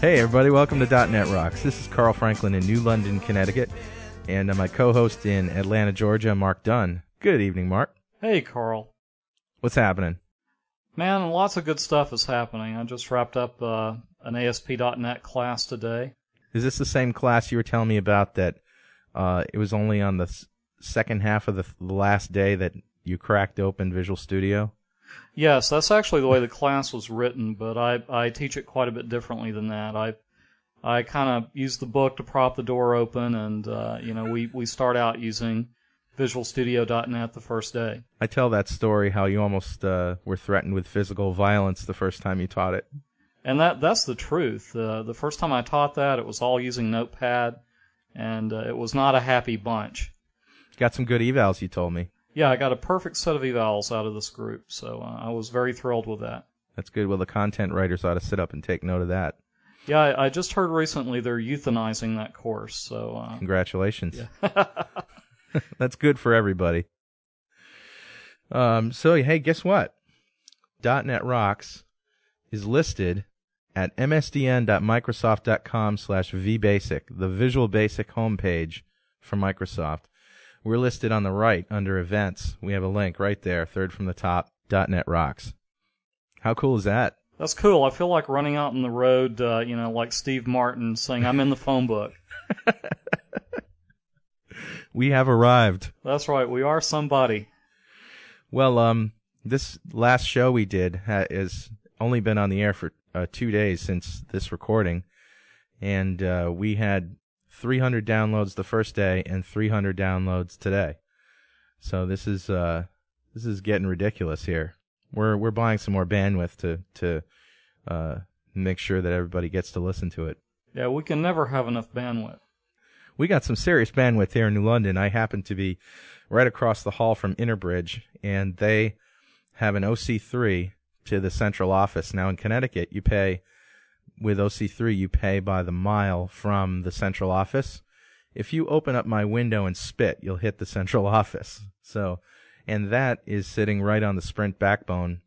Hey everybody, welcome to .NET Rocks. This is Carl Franklin in New London, Connecticut, and my co-host in Atlanta, Georgia, Mark Dunn. Good evening, Mark. Hey, Carl. What's happening? Man, lots of good stuff is happening. I just wrapped up an ASP.NET class today. Is this the same class you were telling me about that it was only on the second half of the last day that you cracked open Visual Studio? Yes, that's actually the way the class was written, but I teach it quite a bit differently than that. I kind of use the book to prop the door open, and we start out using Visual Studio.NET the first day. I tell that story how you almost were threatened with physical violence the first time you taught it. And that's the truth. The first time I taught that, it was all using Notepad, and it was not a happy bunch. Got some good evals, you told me. Yeah, I got a perfect set of evals out of this group, so I was very thrilled with that. That's good. Well, the content writers ought to sit up and take note of that. Yeah, I just heard recently they're euthanizing that course, so... Congratulations. Yeah. That's good for everybody. So, hey, guess what? .NET Rocks is listed at msdn.microsoft.com/vbasic, the Visual Basic homepage for Microsoft. We're listed on the right under Events. We have a link right there, third from the top, .NET Rocks. How cool is that? That's cool. I feel like running out on the road, like Steve Martin saying, I'm in the phone book. We have arrived. That's right. We are somebody. Well, this last show we did has only been on the air for 2 days since this recording, and we had 300 downloads the first day and 300 downloads today. So this is getting ridiculous here. We're buying some more bandwidth to make sure that everybody gets to listen to it. Yeah, we can never have enough bandwidth. We got some serious bandwidth here in New London. I happen to be right across the hall from Interbridge, and they have an OC3 to the central office. Now in Connecticut, you pay with OC3, you pay by the mile from the central office. If you open up my window and spit, you'll hit the central office. So, and that is sitting right on the Sprint backbone.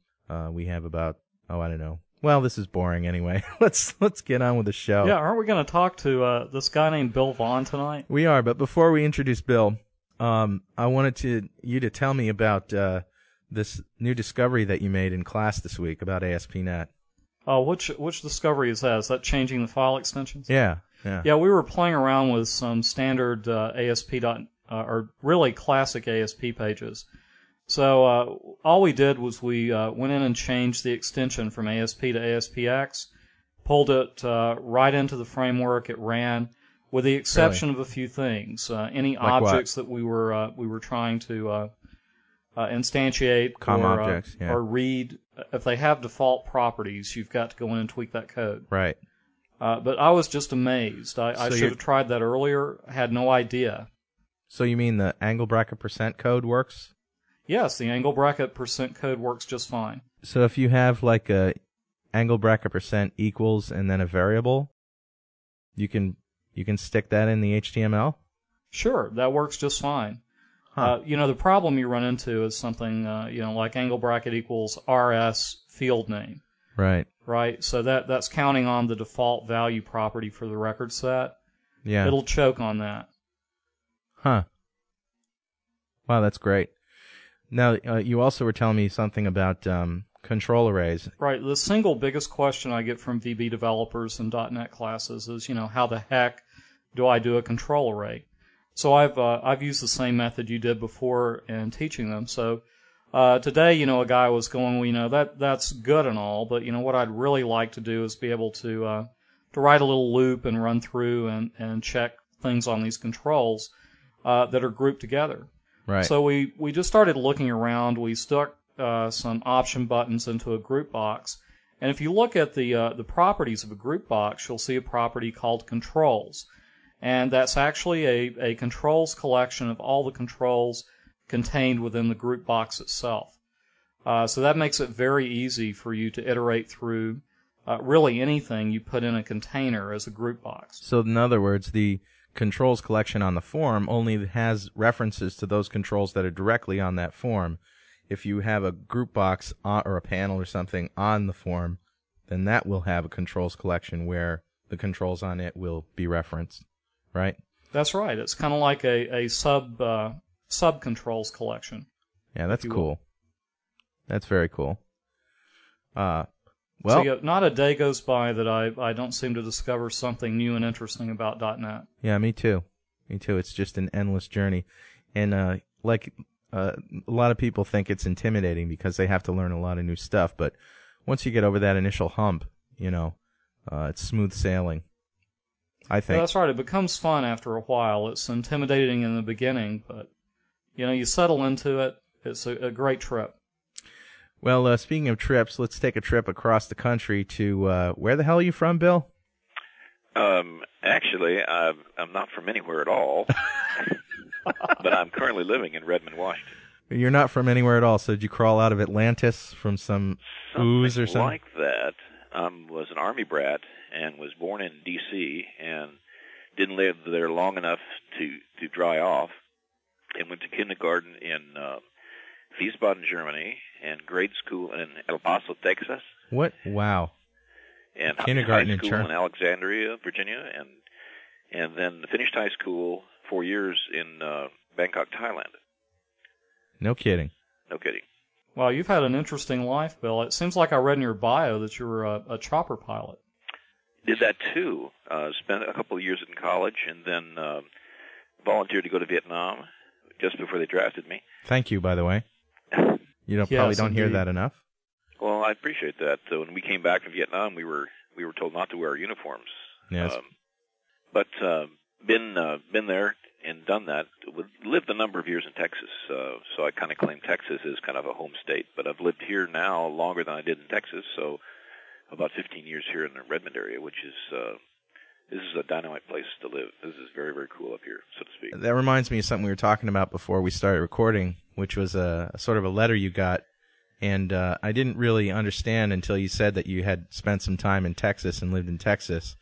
We have about, I don't know. Well, this is boring anyway. Let's get on with the show. Yeah, aren't we going to talk to this guy named Bill Vaughn tonight? We are, but before we introduce Bill, I wanted you to tell me about this new discovery that you made in class this week about ASP.NET. Which discovery is that? Is that changing the file extensions? Yeah. Yeah, we were playing around with some standard or really classic ASP pages. So all we did was we went in and changed the extension from ASP to ASPX, pulled it right into the framework. It ran, with the exception of a few things. Any like objects that we were trying to instantiate or read, if they have default properties, you've got to go in and tweak that code. Right. But I was just amazed. I should have tried that earlier. Had no idea. So you mean the angle bracket % code works? Yes, the angle bracket % code works just fine. So if you have like a angle bracket % equals and then a variable, you can stick that in the HTML? Sure, that works just fine. Huh. The problem you run into is something, like angle bracket equals RS field name. Right. Right. So that's counting on the default value property for the record set. Yeah. It'll choke on that. Huh. Wow, that's great. Now, you also were telling me something about control arrays. Right. The single biggest question I get from VB developers in .NET classes is, how the heck do I do a control array? So I've used the same method you did before in teaching them. So today, a guy was going, well, that's good and all, but what I'd really like to do is be able to write a little loop and run through and check things on these controls that are grouped together. Right. So we just started looking around. We stuck some option buttons into a group box, and if you look at the properties of a group box, you'll see a property called controls. And that's actually a controls collection of all the controls contained within the group box itself. So that makes it very easy for you to iterate through really anything you put in a container as a group box. So in other words, the controls collection on the form only has references to those controls that are directly on that form. If you have a group box or a panel or something on the form, then that will have a controls collection where the controls on it will be referenced, right? That's right. It's kind of like a sub controls collection. Yeah, that's cool. That's very cool. Well, so, yeah, not a day goes by that I don't seem to discover something new and interesting about .NET. Yeah, me too. Me too. It's just an endless journey. And a lot of people think it's intimidating because they have to learn a lot of new stuff. But once you get over that initial hump, it's smooth sailing, I think. Yeah, that's right. It becomes fun after a while. It's intimidating in the beginning, but you settle into it. It's a great trip. Well, speaking of trips, let's take a trip across the country to where the hell are you from, Bill? Actually, I'm not from anywhere at all, but I'm currently living in Redmond, Washington. You're not from anywhere at all, so did you crawl out of Atlantis from some ooze or something? Like that. I was an Army brat and was born in D.C. and didn't live there long enough to dry off and went to kindergarten in Wiesbaden, Germany, and grade school in El Paso, Texas. What? Wow. And kindergarten high school in Alexandria, Virginia, and then finished high school 4 years in Bangkok, Thailand. No kidding. No kidding. Wow, you've had an interesting life, Bill. It seems like I read in your bio that you were a chopper pilot. Did that, too. Spent a couple of years in college and then volunteered to go to Vietnam just before they drafted me. Thank you, by the way. You probably don't hear that enough. Well, I appreciate that. So when we came back from Vietnam, we were told not to wear our uniforms. Yes. Been there and done that. Lived a number of years in Texas, so I kind of claim Texas is kind of a home state. But I've lived here now longer than I did in Texas, so about 15 years here in the Redmond area, which is this is a dynamite place to live. This is very, very cool up here, so to speak. That reminds me of something we were talking about before we started recording, which was a sort of a letter you got, and I didn't really understand until you said that you had spent some time in Texas and lived in Texas.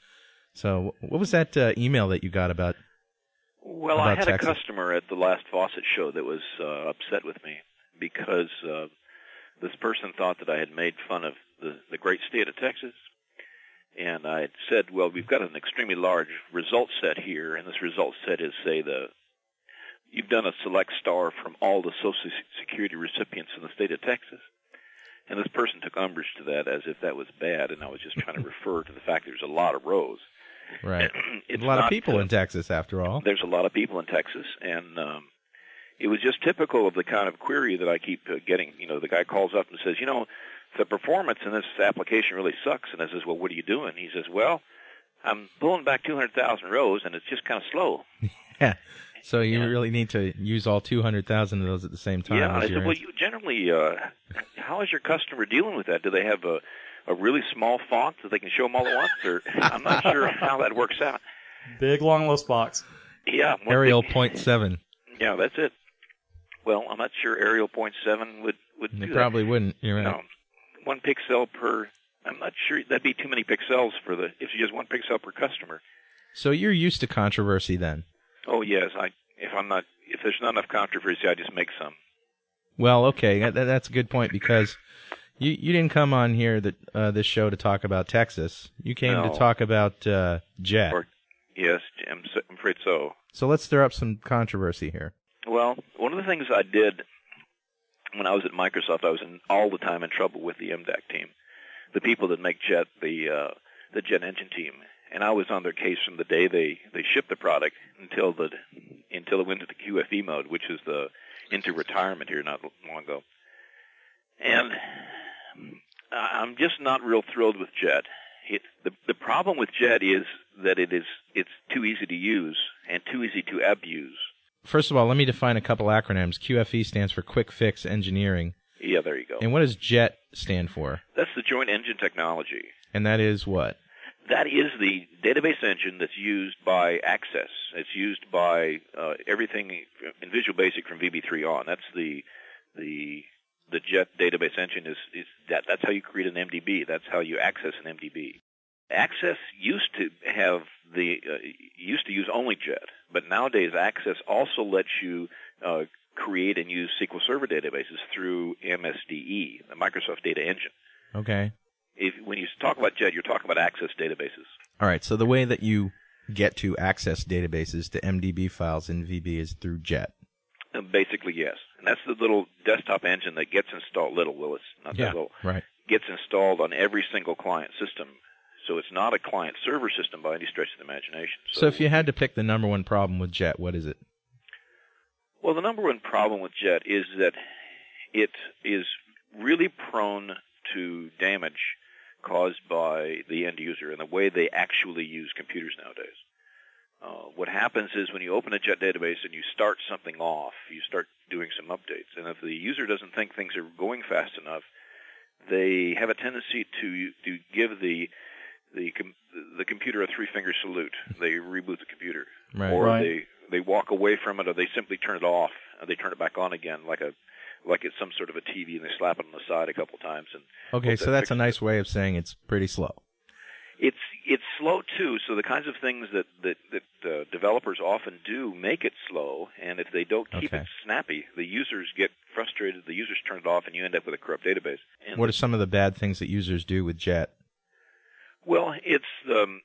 So what was that email that you got about Texas? Well, I had a customer at the last Fawcett show that was upset with me because this person thought that I had made fun of the great state of Texas. And I had said, well, we've got an extremely large result set here, and this result set is, say, you've done a select star from all the Social Security recipients in the state of Texas. And this person took umbrage to that as if that was bad, and I was just trying to refer to the fact there's a lot of rows. Right. It's a lot of people in Texas, after all. There's a lot of people in Texas, and it was just typical of the kind of query that I keep getting. The guy calls up and says, the performance in this application really sucks. And I says, well, what are you doing? He says, well, I'm pulling back 200,000 rows, and it's just kind of slow. Yeah. So you really need to use all 200,000 of those at the same time. Yeah. I said, well, you generally, how is your customer dealing with that? Do they have a really small font that they can show them all at once? Or I'm not sure how that works out. Big, long list box. Yeah. Arial 0.7. Yeah, that's it. Well, I'm not sure Arial 0.7 would do that. They probably wouldn't. You're right. No. One pixel per, I'm not sure, that'd be too many pixels if you use one pixel per customer. So you're used to controversy then? Oh, yes. If there's not enough controversy, I just make some. Well, okay, that's a good point, because you didn't come on here this show to talk about Texas. You came to talk about JET. Yes, I'm afraid so. So let's stir up some controversy here. Well, one of the things I did when I was at Microsoft, I was all the time in trouble with the MDAC team, the people that make JET, the JET engine team, and I was on their case from the day they shipped the product until it went into the QFE mode, which is into retirement here not long ago. And I'm just not real thrilled with JET. The problem with JET is that it's too easy to use and too easy to abuse. First of all, let me define a couple acronyms. QFE stands for Quick Fix Engineering. Yeah, there you go. And what does JET stand for? That's the Joint Engine Technology. And that is what? That is the database engine that's used by Access. It's used by everything in Visual Basic from VB3 on. That's the JET database engine. That's how you create an MDB. That's how you access an MDB. Access used to use only JET, but nowadays Access also lets you create and use SQL Server databases through MSDE, the Microsoft Data Engine. Okay. when you talk about JET, you're talking about Access databases. All right. So the way that you get to Access databases to MDB files in VB is through JET. Basically, yes. And that's the little desktop engine that gets installed, right. Gets installed on every single client system. So it's not a client-server system by any stretch of the imagination. So if you had to pick the number one problem with JET, what is it? Well, the number one problem with JET is that it is really prone to damage caused by the end user and the way they actually use computers nowadays. What happens is when you open a JET database and you start something off, you start doing some updates. And if the user doesn't think things are going fast enough, they have a tendency to give the computer a three-finger salute. They reboot the computer. Right. Or they walk away from it, or they simply turn it off, and they turn it back on again like it's some sort of a TV, and they slap it on the side a couple times. And okay, so that's a nice way of saying it's pretty slow. It's slow, too, so the kinds of things that developers often do make it slow, and if they don't keep it snappy, the users get frustrated, the users turn it off, and you end up with a corrupt database. And what are some of the bad things that users do with JET? Well, it's the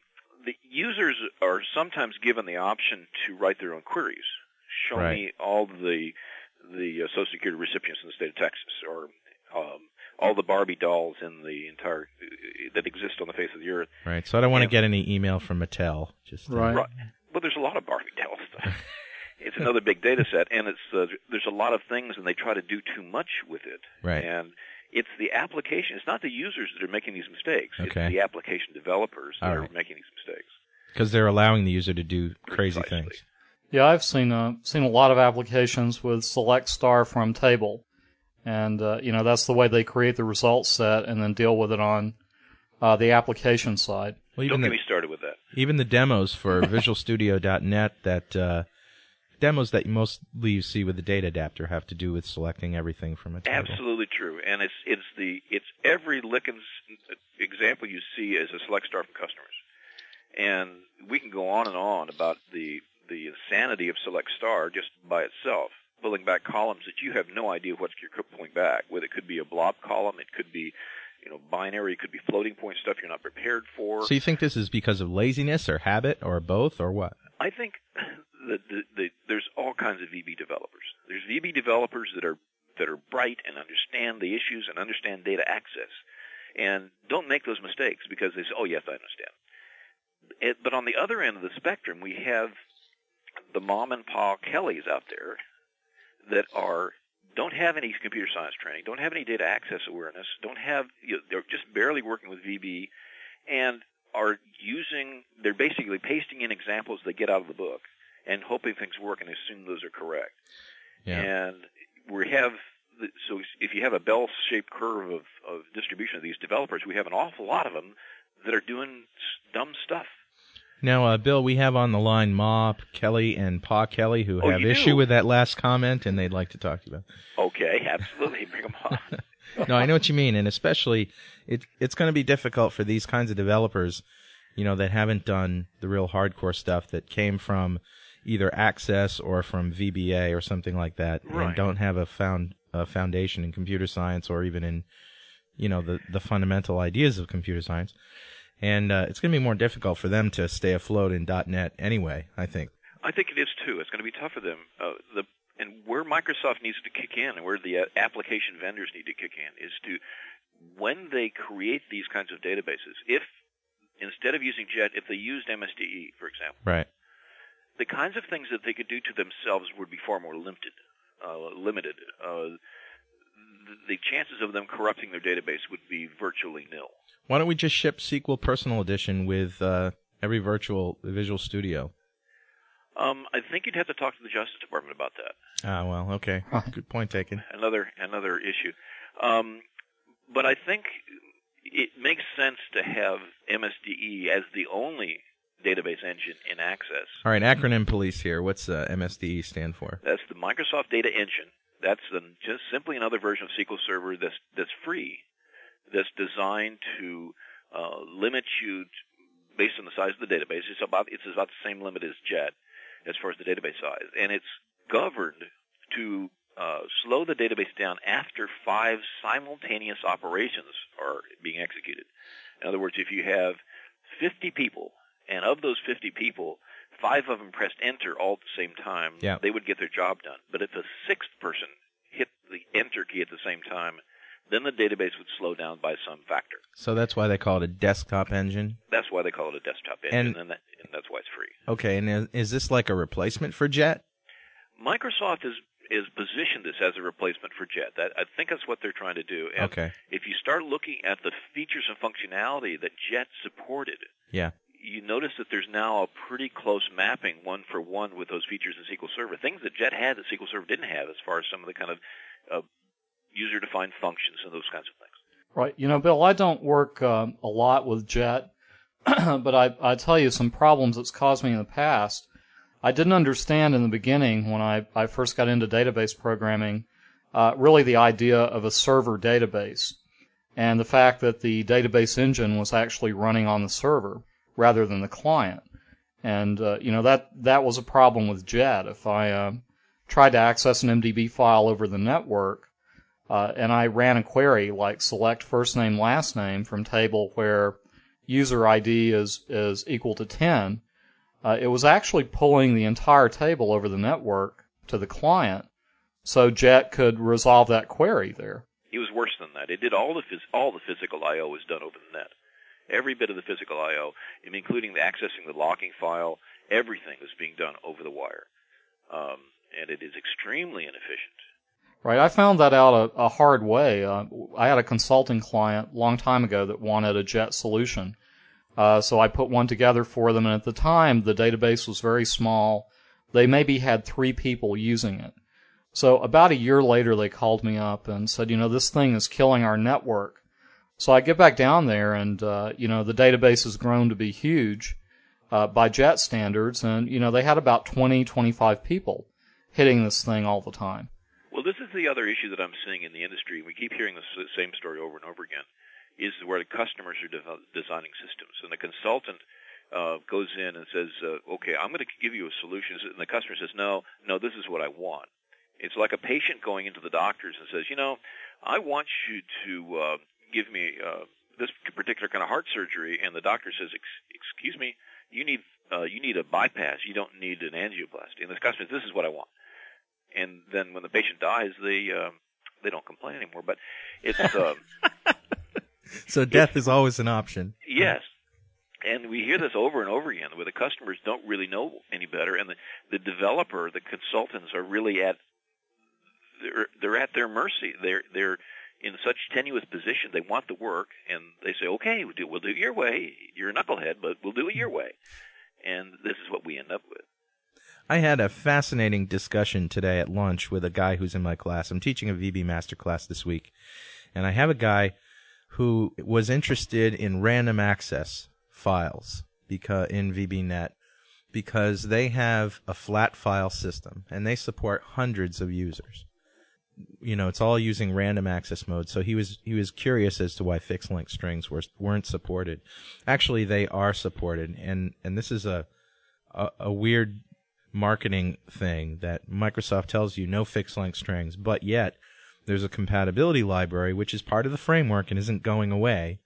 users are sometimes given the option to write their own queries. Show me all the Social Security recipients in the state of Texas, or all the Barbie dolls in the entire that exist on the face of the earth. Right. So I don't want to get any email from Mattel. Just right. Well, there's a lot of Barbie doll stuff. It's another big data set, and it's there's a lot of things, and they try to do too much with it. Right. And it's the application. It's not the users that are making these mistakes. Okay. It's the application developers that are making these mistakes. Because they're allowing the user to do crazy things. Yeah, I've seen a lot of applications with select star from table. And, that's the way they create the result set and then deal with it on the application side. Well, don't get me started with that. Even the demos for Visual Studio.net, that demos that mostly you see with the data adapter have to do with selecting everything from a table. Absolutely true. And it's every Lickens example you see is a select star from customers. And we can go on and on about the insanity of select star just by itself, pulling back columns that you have no idea what you're pulling back. Whether it could be a blob column, it could be, binary, it could be floating point stuff you're not prepared for. So you think this is because of laziness or habit or both or what? I think there's all kinds of VB developers. There's VB developers that are bright and understand the issues and understand data access, and don't make those mistakes because they say, "Oh yes, I understand." But on the other end of the spectrum, we have the mom and pa Kellys out there that don't have any computer science training, don't have any data access awareness, they're just barely working with VB, and they're basically pasting in examples they get out of the book and hoping things work and assume those are correct. Yeah. And so if you have a bell-shaped curve of distribution of these developers, we have an awful lot of them that are doing dumb stuff. Now, Bill, we have on the line Ma Kelly and Pa Kelly who have issue with that last comment, and they'd like to talk to you about it. Okay, absolutely. Bring them on. No, I know what you mean, and especially it's going to be difficult for these kinds of developers, that haven't done the real hardcore stuff that came from either Access or from VBA or something like that, and don't have a foundation in computer science or even in, the fundamental ideas of computer science. And it's going to be more difficult for them to stay afloat in .NET anyway, I think. I think it is, too. It's going to be tough for them. And where Microsoft needs to kick in and where the application vendors need to kick in is when they create these kinds of databases, if instead of using JET, if they used MSDE, for example, the kinds of things that they could do to themselves would be far more limited. The chances of them corrupting their database would be virtually nil. Why don't we just ship SQL Personal Edition with every Visual Studio? I think you'd have to talk to the Justice Department about that. Ah, well, okay. Good point taken. Another issue. But I think it makes sense to have MSDE as the only database engine in Access. All right, acronym police here. What's MSDE stand for? That's the Microsoft Data Engine. That's just simply another version of SQL Server that's free. That's designed to limit you based on the size of the database. It's about the same limit as JET as far as the database size, and it's governed to slow the database down after 5 simultaneous operations are being executed. In other words, if you have 50 people, and of those 50 people, 5 of them pressed enter all at the same time, yeah, they would get their job done. But if a 6th person hit the enter key at the same time, then the database would slow down by some factor. So that's why they call it a desktop engine? That's why they call it a desktop engine, and that's why it's free. Okay, and is this like a replacement for JET? Microsoft is positioned this as a replacement for JET. I think that's what they're trying to do. And okay, if you start looking at the features and functionality that JET supported, yeah, you notice that there's now a pretty close mapping one-for-one with those features in SQL Server. Things that JET had that SQL Server didn't have as far as some of the kind of user-defined functions and those kinds of things. Right. You know, Bill, I don't work a lot with JET, but I tell you some problems it's caused me in the past. I didn't understand in the beginning when I first got into database programming, really the idea of a server database and the fact that the database engine was actually running on the server rather than the client. And, you know, that was a problem with JET. If I tried to access an MDB file over the network, and I ran a query like select first name, last name from table where user ID is equal to 10, it was actually pulling the entire table over the network to the client, so JET could resolve that query there. It was worse than that. It did all the physical I/O was done over the net. Every bit of the physical I/O, including the accessing the logging file, everything was being done over the wire, and it is extremely inefficient. Right, I found that out a hard way. I had a consulting client a long time ago that wanted a JET solution. So I put one together for them, and at the time, the database was very small. They maybe had 3 people using it. So about a year later, they called me up and said, you know, this thing is killing our network. So I get back down there, and, you know, the database has grown to be huge by JET standards, and, you know, they had about 20, 25 people hitting this thing all the time. Well, this is the other issue that I'm seeing in the industry. We keep hearing the same story over and over again, is where the customers are designing systems. And the consultant goes in and says, okay, I'm going to give you a solution. And the customer says, no, this is what I want. It's like a patient going into the doctors and says, you know, I want you to give me this particular kind of heart surgery. And the doctor says, excuse me, you need a bypass. You don't need an angioplasty. And the customer says, this is what I want. And then when the patient dies, they don't complain anymore. But it's so death is always an option. Yes, and we hear this over and over again, where the customers don't really know any better, and the developer, the consultants are really they're at their mercy. They're in such tenuous position. They want the work, and they say, okay, we'll do it your way. You're a knucklehead, but we'll do it your way. And this is what we end up with. I had a fascinating discussion today at lunch with a guy who's in my class. I'm teaching a VB masterclass this week, and I have a guy who was interested in random access files in VBNet because they have a flat file system, and they support hundreds of users. You know, it's all using random access mode, so he was curious as to why fixed length strings weren't supported. Actually, they are supported, and this is a weird marketing thing that Microsoft tells you no fixed length strings, but yet there's a compatibility library, which is part of the framework and isn't going away,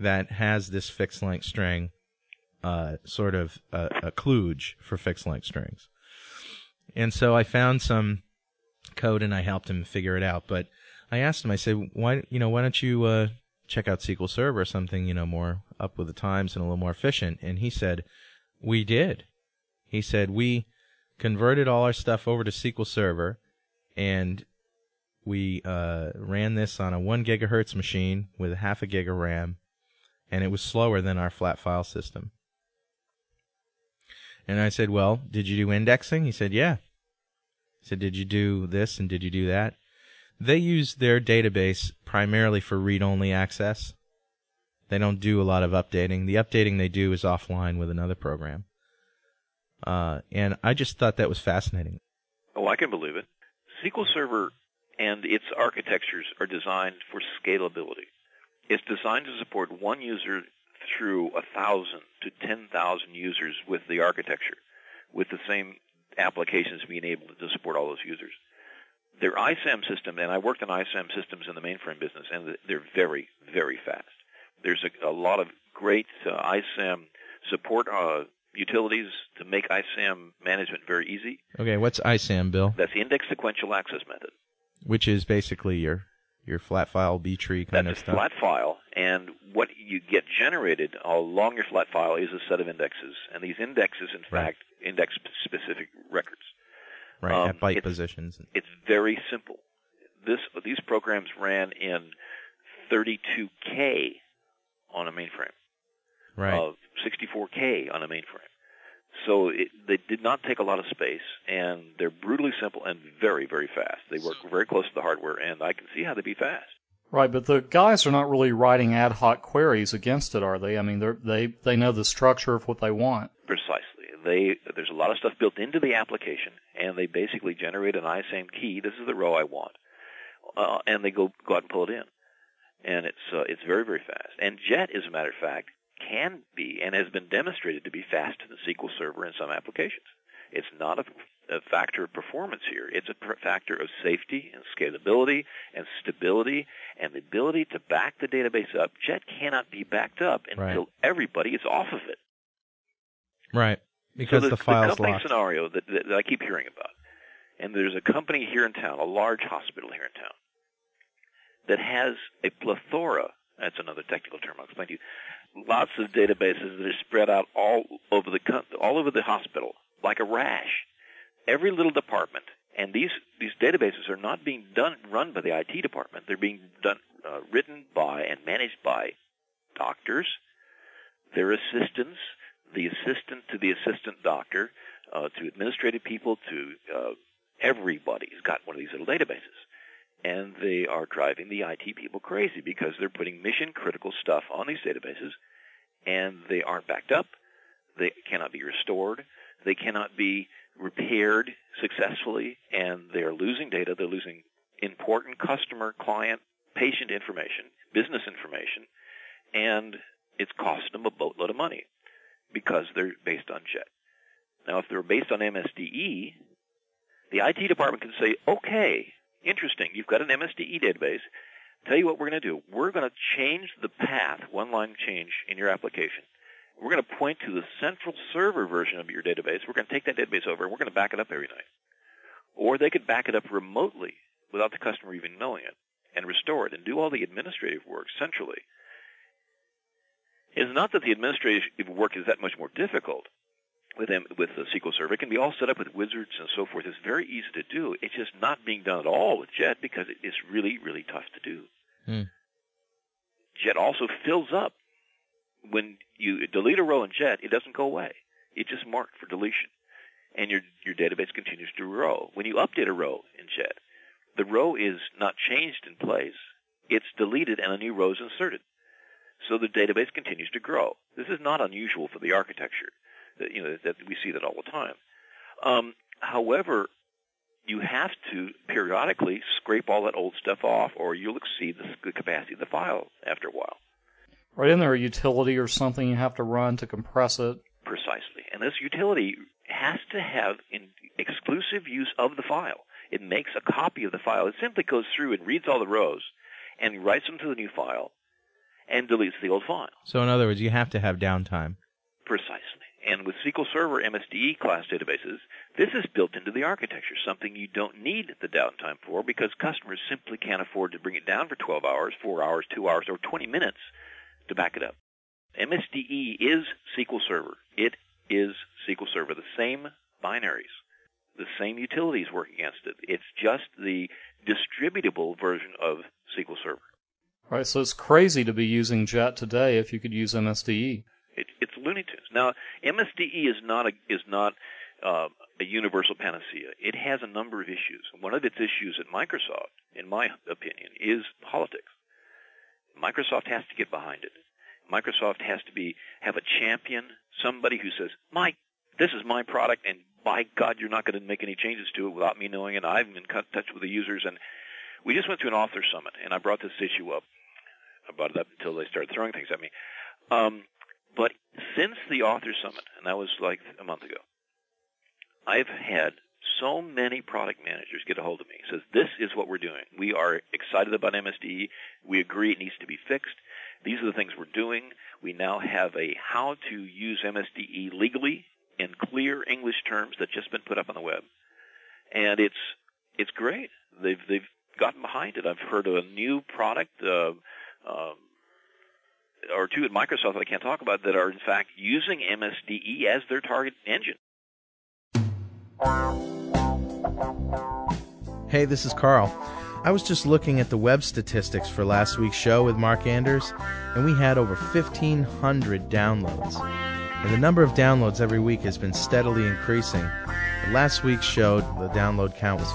that has this fixed length string sort of a kludge for fixed length strings. And so I found some code and I helped him figure it out. But I asked him, I said, why don't you check out SQL Server or something, you know, more up with the times and a little more efficient? And he said, we did. He said, we converted all our stuff over to SQL Server, and we ran this on a 1 gigahertz machine with 0.5 gig of RAM, and it was slower than our flat file system. And I said, well, did you do indexing? He said, yeah. I said, did you do this and did you do that? They use their database primarily for read-only access. They don't do a lot of updating. The updating they do is offline with another program. And I just thought that was fascinating. Oh, I can believe it. SQL Server and its architectures are designed for scalability. It's designed to support one user through 1,000 to 10,000 users with the architecture, with the same applications being able to support all those users. their ISAM system, and I worked on ISAM systems in the mainframe business, and they're very, very fast. There's a lot of great ISAM support utilities to make ISAM management very easy. Okay, what's ISAM, Bill? That's the Index Sequential Access Method. Which is basically your flat file, B-tree kind of stuff. That's a flat file, and what you get generated along your flat file is a set of indexes, and these indexes, in fact, index specific records. Right, at byte positions. It's very simple. These programs ran in 32K on a mainframe. Right. 64K on a mainframe. So they did not take a lot of space, and they're brutally simple and very, very fast. They work very close to the hardware, and I can see how they'd be fast. Right, but the guys are not really writing ad hoc queries against it, are they? I mean, they know the structure of what they want. Precisely. There's a lot of stuff built into the application, and they basically generate an ISAM key. This is the row I want, and they go out and pull it in, and it's very, very fast. And JET, as a matter of fact, can be and has been demonstrated to be faster than SQL Server in some applications. It's not a factor of performance here. It's a factor of safety and scalability and stability and the ability to back the database up. JET cannot be backed up until everybody is off of it. Right. Because so the file's locked. The company scenario that I keep hearing about, and there's a company here in town, a large hospital here in town, that has a plethora, that's another technical term I'll explain to you, lots of databases that are spread out all over the hospital, like a rash. Every little department, and these databases are not being run by the IT department. They're being written by and managed by doctors, their assistants, the assistant to the assistant doctor, to administrative people, to everybody's got one of these little databases. And they are driving the IT people crazy because they're putting mission-critical stuff on these databases, and they aren't backed up. They cannot be restored. They cannot be repaired successfully, and they are losing data. They're losing important customer, client, patient information, business information, and it's costing them a boatload of money, because they're based on JET. Now, if they're based on MSDE, the IT department can say, okay, interesting, you've got an MSDE database. Tell you what we're going to do. We're going to change the path, one-line change in your application. We're going to point to the central server version of your database. We're going to take that database over, and we're going to back it up every night. Or they could back it up remotely without the customer even knowing it and restore it and do all the administrative work centrally. It's not that the administrative work is that much more difficult with the SQL Server. It can be all set up with wizards and so forth. It's very easy to do. It's just not being done at all with JET because it's really, really tough to do. Mm. JET also fills up. When you delete a row in JET, it doesn't go away. It's just marked for deletion. And your database continues to grow. When you update a row in JET, the row is not changed in place. It's deleted and a new row is inserted. So the database continues to grow. This is not unusual for the architecture. That we see that all the time. However, you have to periodically scrape all that old stuff off, or you'll exceed the capacity of the file after a while. Right, isn't there a utility or something you have to run to compress it? Precisely. And this utility has to have exclusive use of the file. It makes a copy of the file. It simply goes through and reads all the rows and writes them to the new file, and deletes the old file. So in other words, you have to have downtime. Precisely. And with SQL Server MSDE class databases, this is built into the architecture, something you don't need the downtime for because customers simply can't afford to bring it down for 12 hours, 4 hours, 2 hours, or 20 minutes to back it up. MSDE is SQL Server. It is SQL Server, the same binaries, the same utilities work against it. It's just the distributable version of SQL Server. Right, so it's crazy to be using JET today if you could use MSDE. It's Looney Tunes. Now, MSDE is not a universal panacea. It has a number of issues. One of its issues at Microsoft, in my opinion, is politics. Microsoft has to get behind it. Microsoft has to have a champion, somebody who says, this is my product, and by God, you're not going to make any changes to it without me knowing it. I'm in touch with the users. And we just went to an author summit, and I brought this issue up. I brought it up until they started throwing things at me. But since the author summit, and that was like a month ago, I've had so many product managers get a hold of me and says, this is what we're doing. We are excited about MSDE. We agree it needs to be fixed. These are the things we're doing. We now have a how to use MSDE legally in clear English terms that's just been put up on the web. And it's great. They've gotten behind it. I've heard of a new product, or two at Microsoft that I can't talk about, that are in fact using MSDE as their target engine. Hey, this is Carl. I was just looking at the web statistics for last week's show with Mark Anders, and we had over 1,500 downloads. And the number of downloads every week has been steadily increasing. But last week's show, the download count was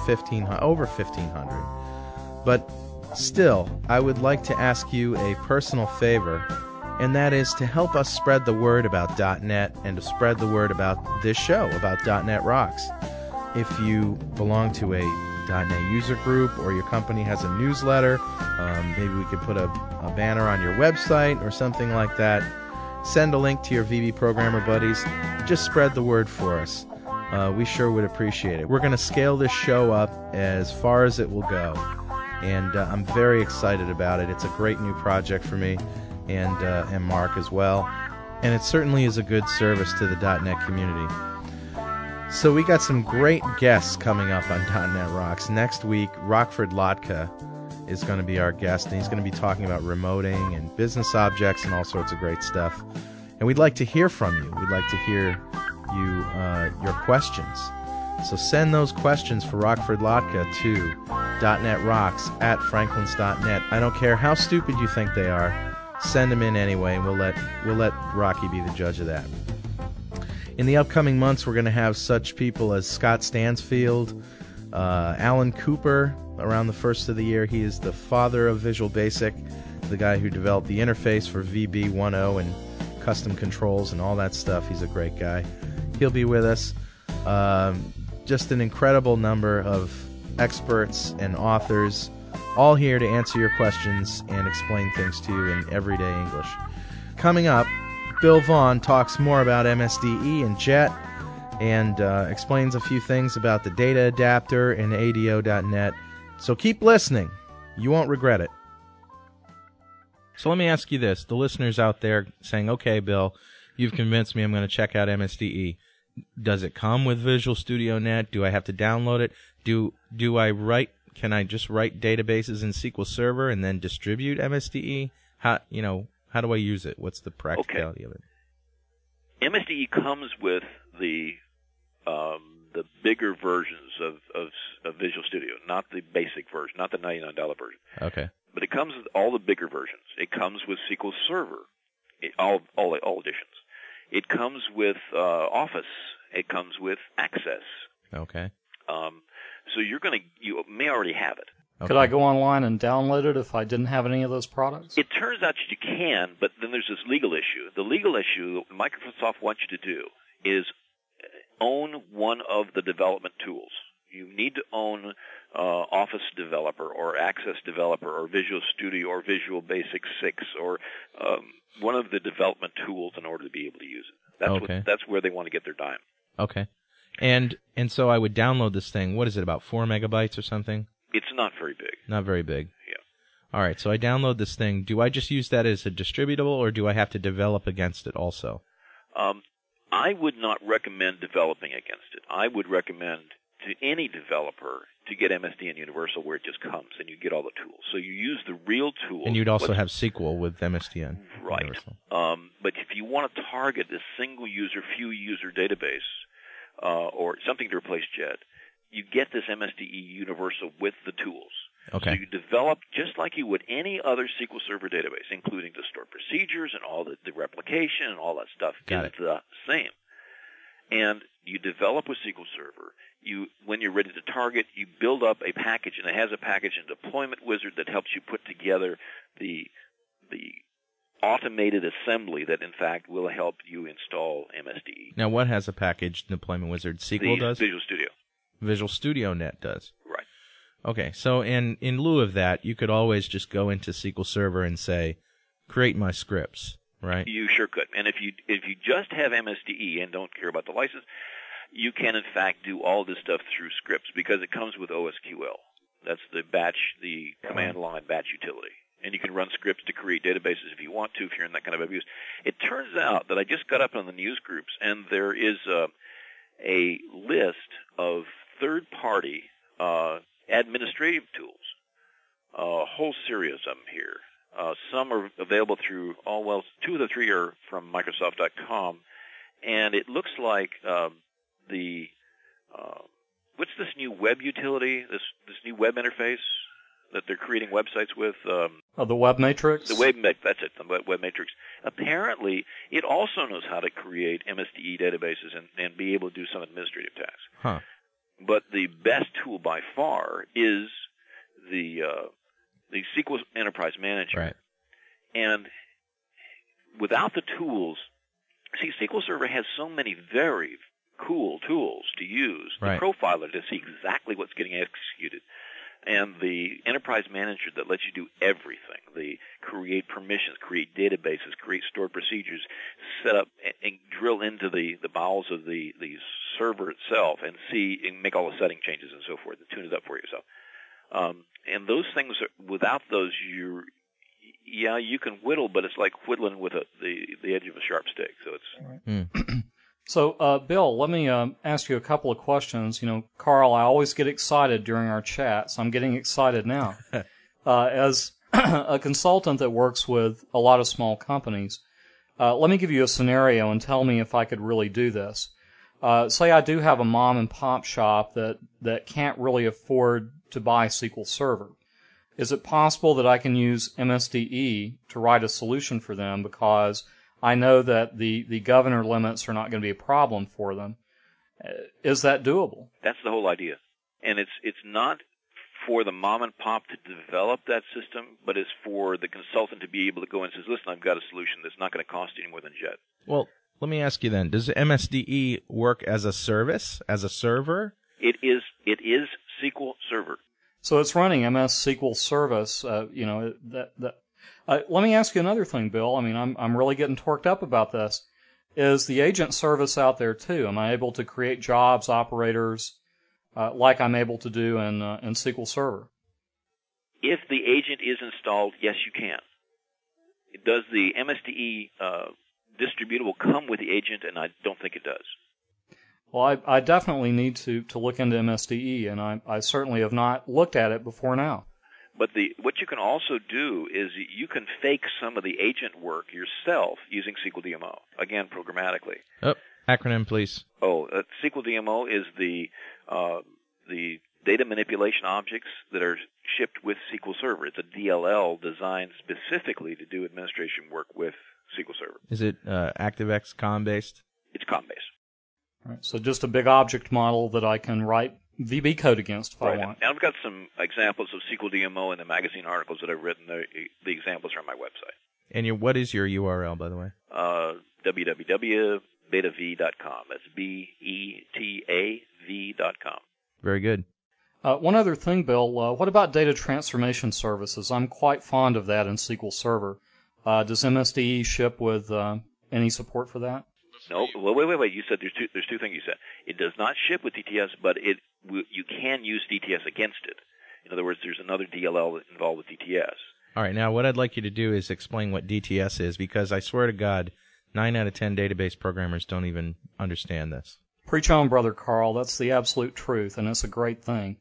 over 1,500. But still, I would like to ask you a personal favor, and that is to help us spread the word about .NET and to spread the word about this show, about .NET Rocks. If you belong to a .NET user group, or your company has a newsletter, maybe we could put a banner on your website or something like that. Send a link to your VB programmer buddies. Just spread the word for us. We sure would appreciate it. We're going to scale this show up as far as it will go, and I'm very excited about it. It's a great new project for me and Mark as well, and it certainly is a good service to the .NET community. So we got some great guests coming up on .NET Rocks. Next week, Rockford Lhotka is going to be our guest, and he's going to be talking about remoting and business objects and all sorts of great stuff. And we'd like to hear from you. We'd like to hear you your questions. So send those questions for Rockford Lhotka to .NETRocks@franklins.net. I don't care how stupid you think they are. Send them in anyway, and we'll let Rocky be the judge of that. In the upcoming months, we're going to have such people as Scott Stansfield, Alan Cooper. Around the first of the year, he is the father of Visual Basic, the guy who developed the interface for VB 1.0 and custom controls and all that stuff. He's a great guy. He'll be with us. Just an incredible number of experts and authors, all here to answer your questions and explain things to you in everyday English. Coming up, Bill Vaughn talks more about MSDE and JET and explains a few things about the data adapter and ADO.NET. So keep listening. You won't regret it. So let me ask you this. The listeners out there saying, okay, Bill, you've convinced me, I'm going to check out MSDE. Does it come with Visual Studio Net? Do I have to download it? Do I write? Can I just write databases in SQL Server and then distribute MSDE? How do I use it? What's the practicality of it? MSDE comes with the bigger versions of Visual Studio, not the basic version, not the $99 version. Okay. But it comes with all the bigger versions. It comes with SQL Server, all editions. It comes with Office. It comes with Access. Okay. So you may already have it. Okay. Could I go online and download it if I didn't have any of those products? It turns out that you can, but then there's this legal issue. The legal issue Microsoft wants you to do is own one of the development tools. You need to own Office Developer or Access Developer or Visual Studio or Visual Basic 6 or one of the development tools in order to be able to use it. That's where they want to get their dime. Okay. And so I would download this thing. What is it, about 4 megabytes or something? It's not very big. Not very big. Yeah. All right, so I download this thing. Do I just use that as a distributable, or do I have to develop against it also? I would not recommend developing against it. I would recommend to any developer to get MSDN Universal, where it just comes, and you get all the tools. So you use the real tools. And you'd also have SQL with MSDN. Right. Universal. But if you want to target a single-user, few-user database or something to replace JET, you get this MSDE Universal with the tools. Okay. So you develop just like you would any other SQL Server database, including the stored procedures and all the replication and all that stuff. It's the same. And you develop with SQL Server. When you're ready to target, you build up a package, and it has a package and deployment wizard that helps you put together the automated assembly that, in fact, will help you install MSDE. Now, what has a package deployment wizard? SQL does? Visual Studio. Visual Studio Net does. Right. Okay, so in lieu of that, you could always just go into SQL Server and say, create my scripts, right? You sure could. And if you just have MSDE and don't care about the license, you can, in fact, do all this stuff through scripts because it comes with OSQL. That's the batch, the command line batch utility. And you can run scripts to create databases if you want to, if you're in that kind of abuse. It turns out that I just got up on the news groups, and there is a list of third-party administrative tools, a whole series of them here. Some are available through Allwell's. Two of the three are from Microsoft.com, and it looks like what's this new web utility, this new web interface that they're creating websites with? The Web Matrix? The Web Matrix, that's it, the Web Matrix. Apparently, it also knows how to create MSDE databases and be able to do some administrative tasks. Huh. But the best tool by far is the SQL Enterprise Manager. Right. And without the tools, see, SQL Server has so many very cool tools to use. Right. The profiler to see exactly what's getting executed. And the Enterprise Manager that lets you do everything. The create permissions, create databases, create stored procedures, set up and drill into the bowels of the server itself and see and make all the setting changes and so forth and tune it up for yourself. And those things, without those, you can whittle, but it's like whittling with the edge of a sharp stick. So it's... Mm. So, Bill, let me ask you a couple of questions. You know, Carl, I always get excited during our chats. I'm getting excited now. As a consultant that works with a lot of small companies, let me give you a scenario and tell me if I could really do this. Say I do have a mom and pop shop that can't really afford to buy SQL Server. Is it possible that I can use MSDE to write a solution for them because I know that the governor limits are not going to be a problem for them. Is that doable? That's the whole idea. And it's not for the mom and pop to develop that system, but it's for the consultant to be able to go and say, listen, I've got a solution that's not going to cost you any more than JET. Well, let me ask you then, does MSDE work as a service, as a server? It is SQL Server. So it's running MS SQL Service, let me ask you another thing, Bill. I mean, I'm really getting torqued up about this. Is the agent service out there too? Am I able to create jobs, operators, like I'm able to do in SQL Server? If the agent is installed, yes, you can. Does the MSDE distributable come with the agent? And I don't think it does. Well, I definitely need to look into MSDE, and I certainly have not looked at it before now. But what you can also do is you can fake some of the agent work yourself using SQL DMO, again, programmatically. Oh, acronym, please. SQL DMO is the data manipulation objects that are shipped with SQL Server. It's a DLL designed specifically to do administration work with SQL Server. Is it ActiveX COM-based? It's COM-based. All right, so just a big object model that I can write VB code against if I want. And I've got some examples of SQL DMO in the magazine articles that I've written. The examples are on my website. And what is your URL, by the way? www.betav.com. That's betav.com. Very good. One other thing, Bill. What about data transformation services? I'm quite fond of that in SQL Server. Does MSDE ship with any support for that? No, wait. You said there's two things you said. It does not ship with DTS, but you can use DTS against it. In other words, there's another DLL involved with DTS. All right, now what I'd like you to do is explain what DTS is, because I swear to God, 9 out of 10 database programmers don't even understand this. Preach on, Brother Carl. That's the absolute truth, and it's a great thing.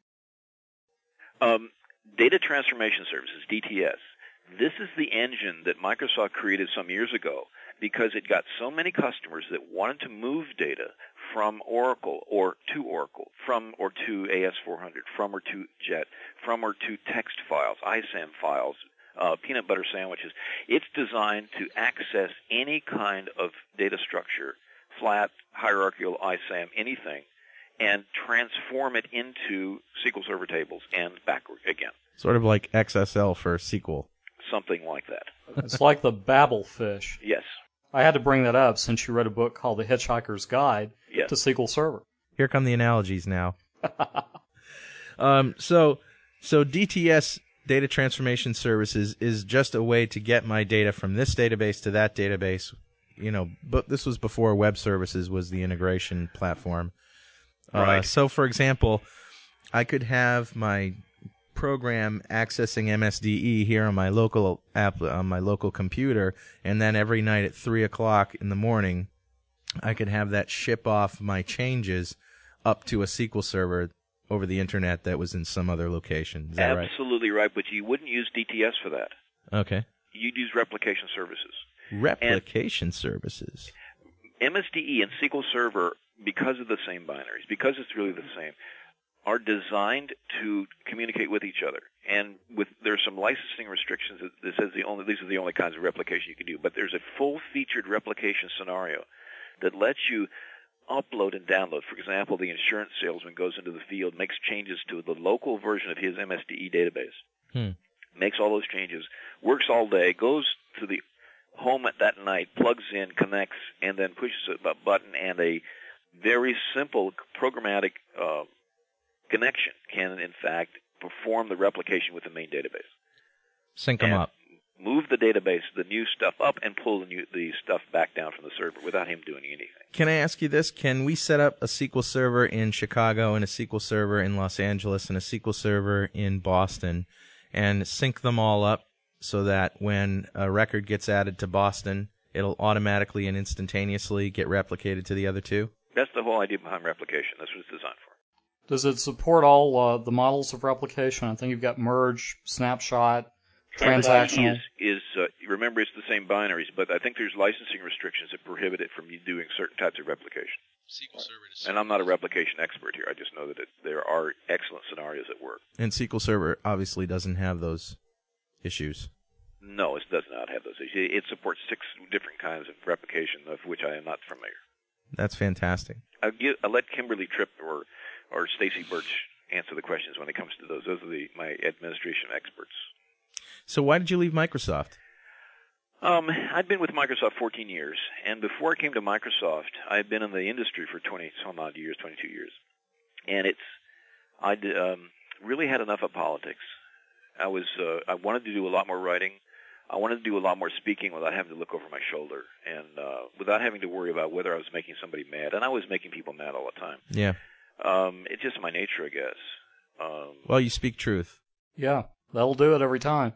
Data Transformation Services, DTS. This is the engine that Microsoft created some years ago, because it got so many customers that wanted to move data from Oracle or to Oracle, from or to AS400, from or to JET, from or to text files, ISAM files, peanut butter sandwiches. It's designed to access any kind of data structure, flat, hierarchical, ISAM, anything, and transform it into SQL Server tables and backward again. Sort of like XSL for SQL. Something like that. It's like the Babel fish. Yes. I had to bring that up since you read a book called The Hitchhiker's Guide to SQL Server. Here come the analogies now. So DTS, Data Transformation Services, is just a way to get my data from this database to that database. You know, but this was before web services was the integration platform. Right. So, for example, I could have my program accessing MSDE here on my local app, on my local computer, and then every night at 3 o'clock in the morning, I could have that ship off my changes up to a SQL server over the internet that was in some other location. Is that absolutely right? But you wouldn't use DTS for that. Okay. You'd use replication services. Replication services. MSDE and SQL Server, because of the same binaries, because it's really the same, are designed to communicate with each other. And with there's some licensing restrictions that says these are the only kinds of replication you can do. But there's a full-featured replication scenario that lets you upload and download. For example, the insurance salesman goes into the field, makes changes to the local version of his MSDE database, makes all those changes, works all day, goes to the home at that night, plugs in, connects, and then pushes a button, and a very simple programmatic connection can, in fact, perform the replication with the main database. Sync them up. Move the database, the new stuff up, and pull the stuff back down from the server without him doing anything. Can I ask you this? Can we set up a SQL server in Chicago and a SQL server in Los Angeles and a SQL server in Boston and sync them all up so that when a record gets added to Boston, it'll automatically and instantaneously get replicated to the other two? That's the whole idea behind replication. That's what it's designed for. Does it support all the models of replication? I think you've got merge, snapshot, transactional. Remember, it's the same binaries, but I think there's licensing restrictions that prohibit it from you doing certain types of replication. SQL Server is and I'm not a replication expert here. I just know that there are excellent scenarios at work. And SQL Server obviously doesn't have those issues. No, it does not have those issues. It supports 6 different kinds of replication, of which I am not familiar. That's fantastic. I'll let Kimberly Tripp or Stacy Birch answer the questions when it comes to those. Those are my administration experts. So why did you leave Microsoft? I'd been with Microsoft 14 years, and before I came to Microsoft, I had been in the industry for 20-some-odd years, 22 years. And I'd really had enough of politics. I wanted to do a lot more writing. I wanted to do a lot more speaking without having to look over my shoulder and without having to worry about whether I was making somebody mad. And I was making people mad all the time. Yeah. It's just my nature, I guess. Well, you speak truth. Yeah, that'll do it every time.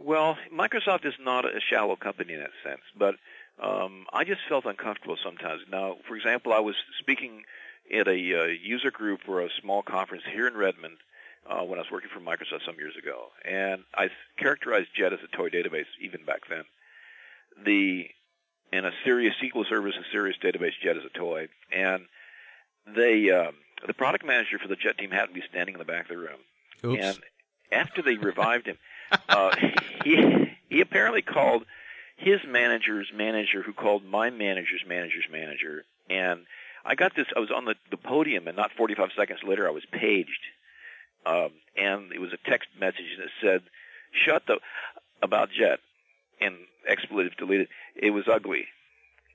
Well, Microsoft is not a shallow company in that sense, but I just felt uncomfortable sometimes. Now, for example, I was speaking at a user group or a small conference here in Redmond when I was working for Microsoft some years ago, and I characterized JET as a toy database even back then. And a serious SQL service and serious database, JET is a toy. And the product manager for the JET team happened to be standing in the back of the room. Oops. And after they revived him, he apparently called his manager's manager, who called my manager's manager's manager, and I was on the podium, and not 45 seconds later I was paged, and it was a text message that said, about JET, and expletive deleted, it was ugly.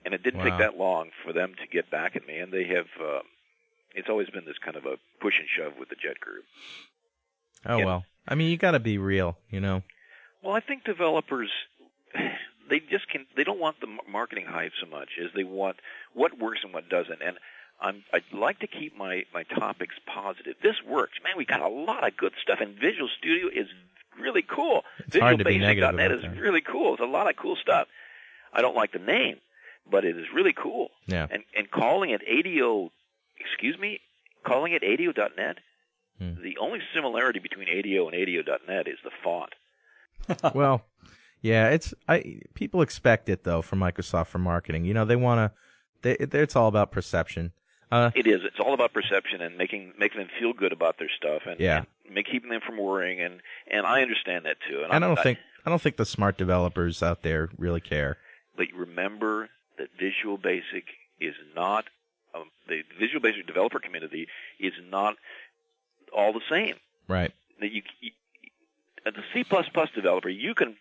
And it didn't take that long for them to get back at me, and they have, it's always been this kind of a push and shove with the JET group. Oh, and, well. I mean, you got to be real, you know. Well, I think developers, they don't want the marketing hype so much as they want what works and what doesn't. And I'd like to keep my topics positive. This works. Man, we got a lot of good stuff, and Visual Studio is really cool. It's Visual Basic.NET is really cool. It's a lot of cool stuff. I don't like the name, but it is really cool. Yeah. And calling it ADO.NET, the only similarity between ADO and ADO.NET is the font. Well, yeah, people expect it though from Microsoft for marketing. You know, it's all about perception. It is. It's all about perception and making them feel good about their stuff and keeping them from worrying. And I understand that too. And I don't think the smart developers out there really care. But remember that Visual Basic is not the Visual Basic developer community is not all the same. Right. As a C++ developer, you can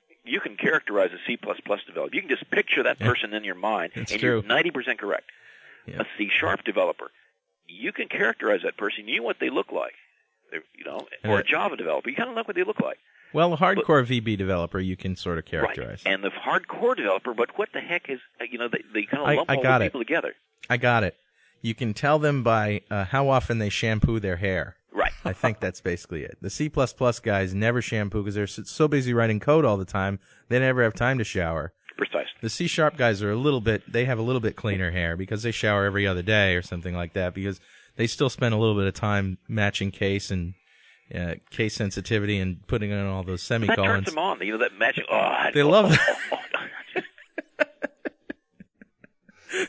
characterize a C++ developer. You can just picture that person in your mind, you're 90% correct. Yeah. A C Sharp developer, you can characterize that person. You know what they look like. Or a Java developer, you kind of know what they look like. Well, a hardcore VB developer, you can sort of characterize. Right. And the hardcore developer, but what the heck is, they kind of lump all the people together. I got it. you can tell them by how often they shampoo their hair. Right. I think that's basically it. The C++ guys never shampoo because they're so busy writing code all the time, they never have time to shower. Precisely. The C Sharp guys are they have a little bit cleaner hair because they shower every other day or something like that, because they still spend a little bit of time matching case and case sensitivity and putting in all those semicolons. That turns them on. You know, that magic. Oh, they love that.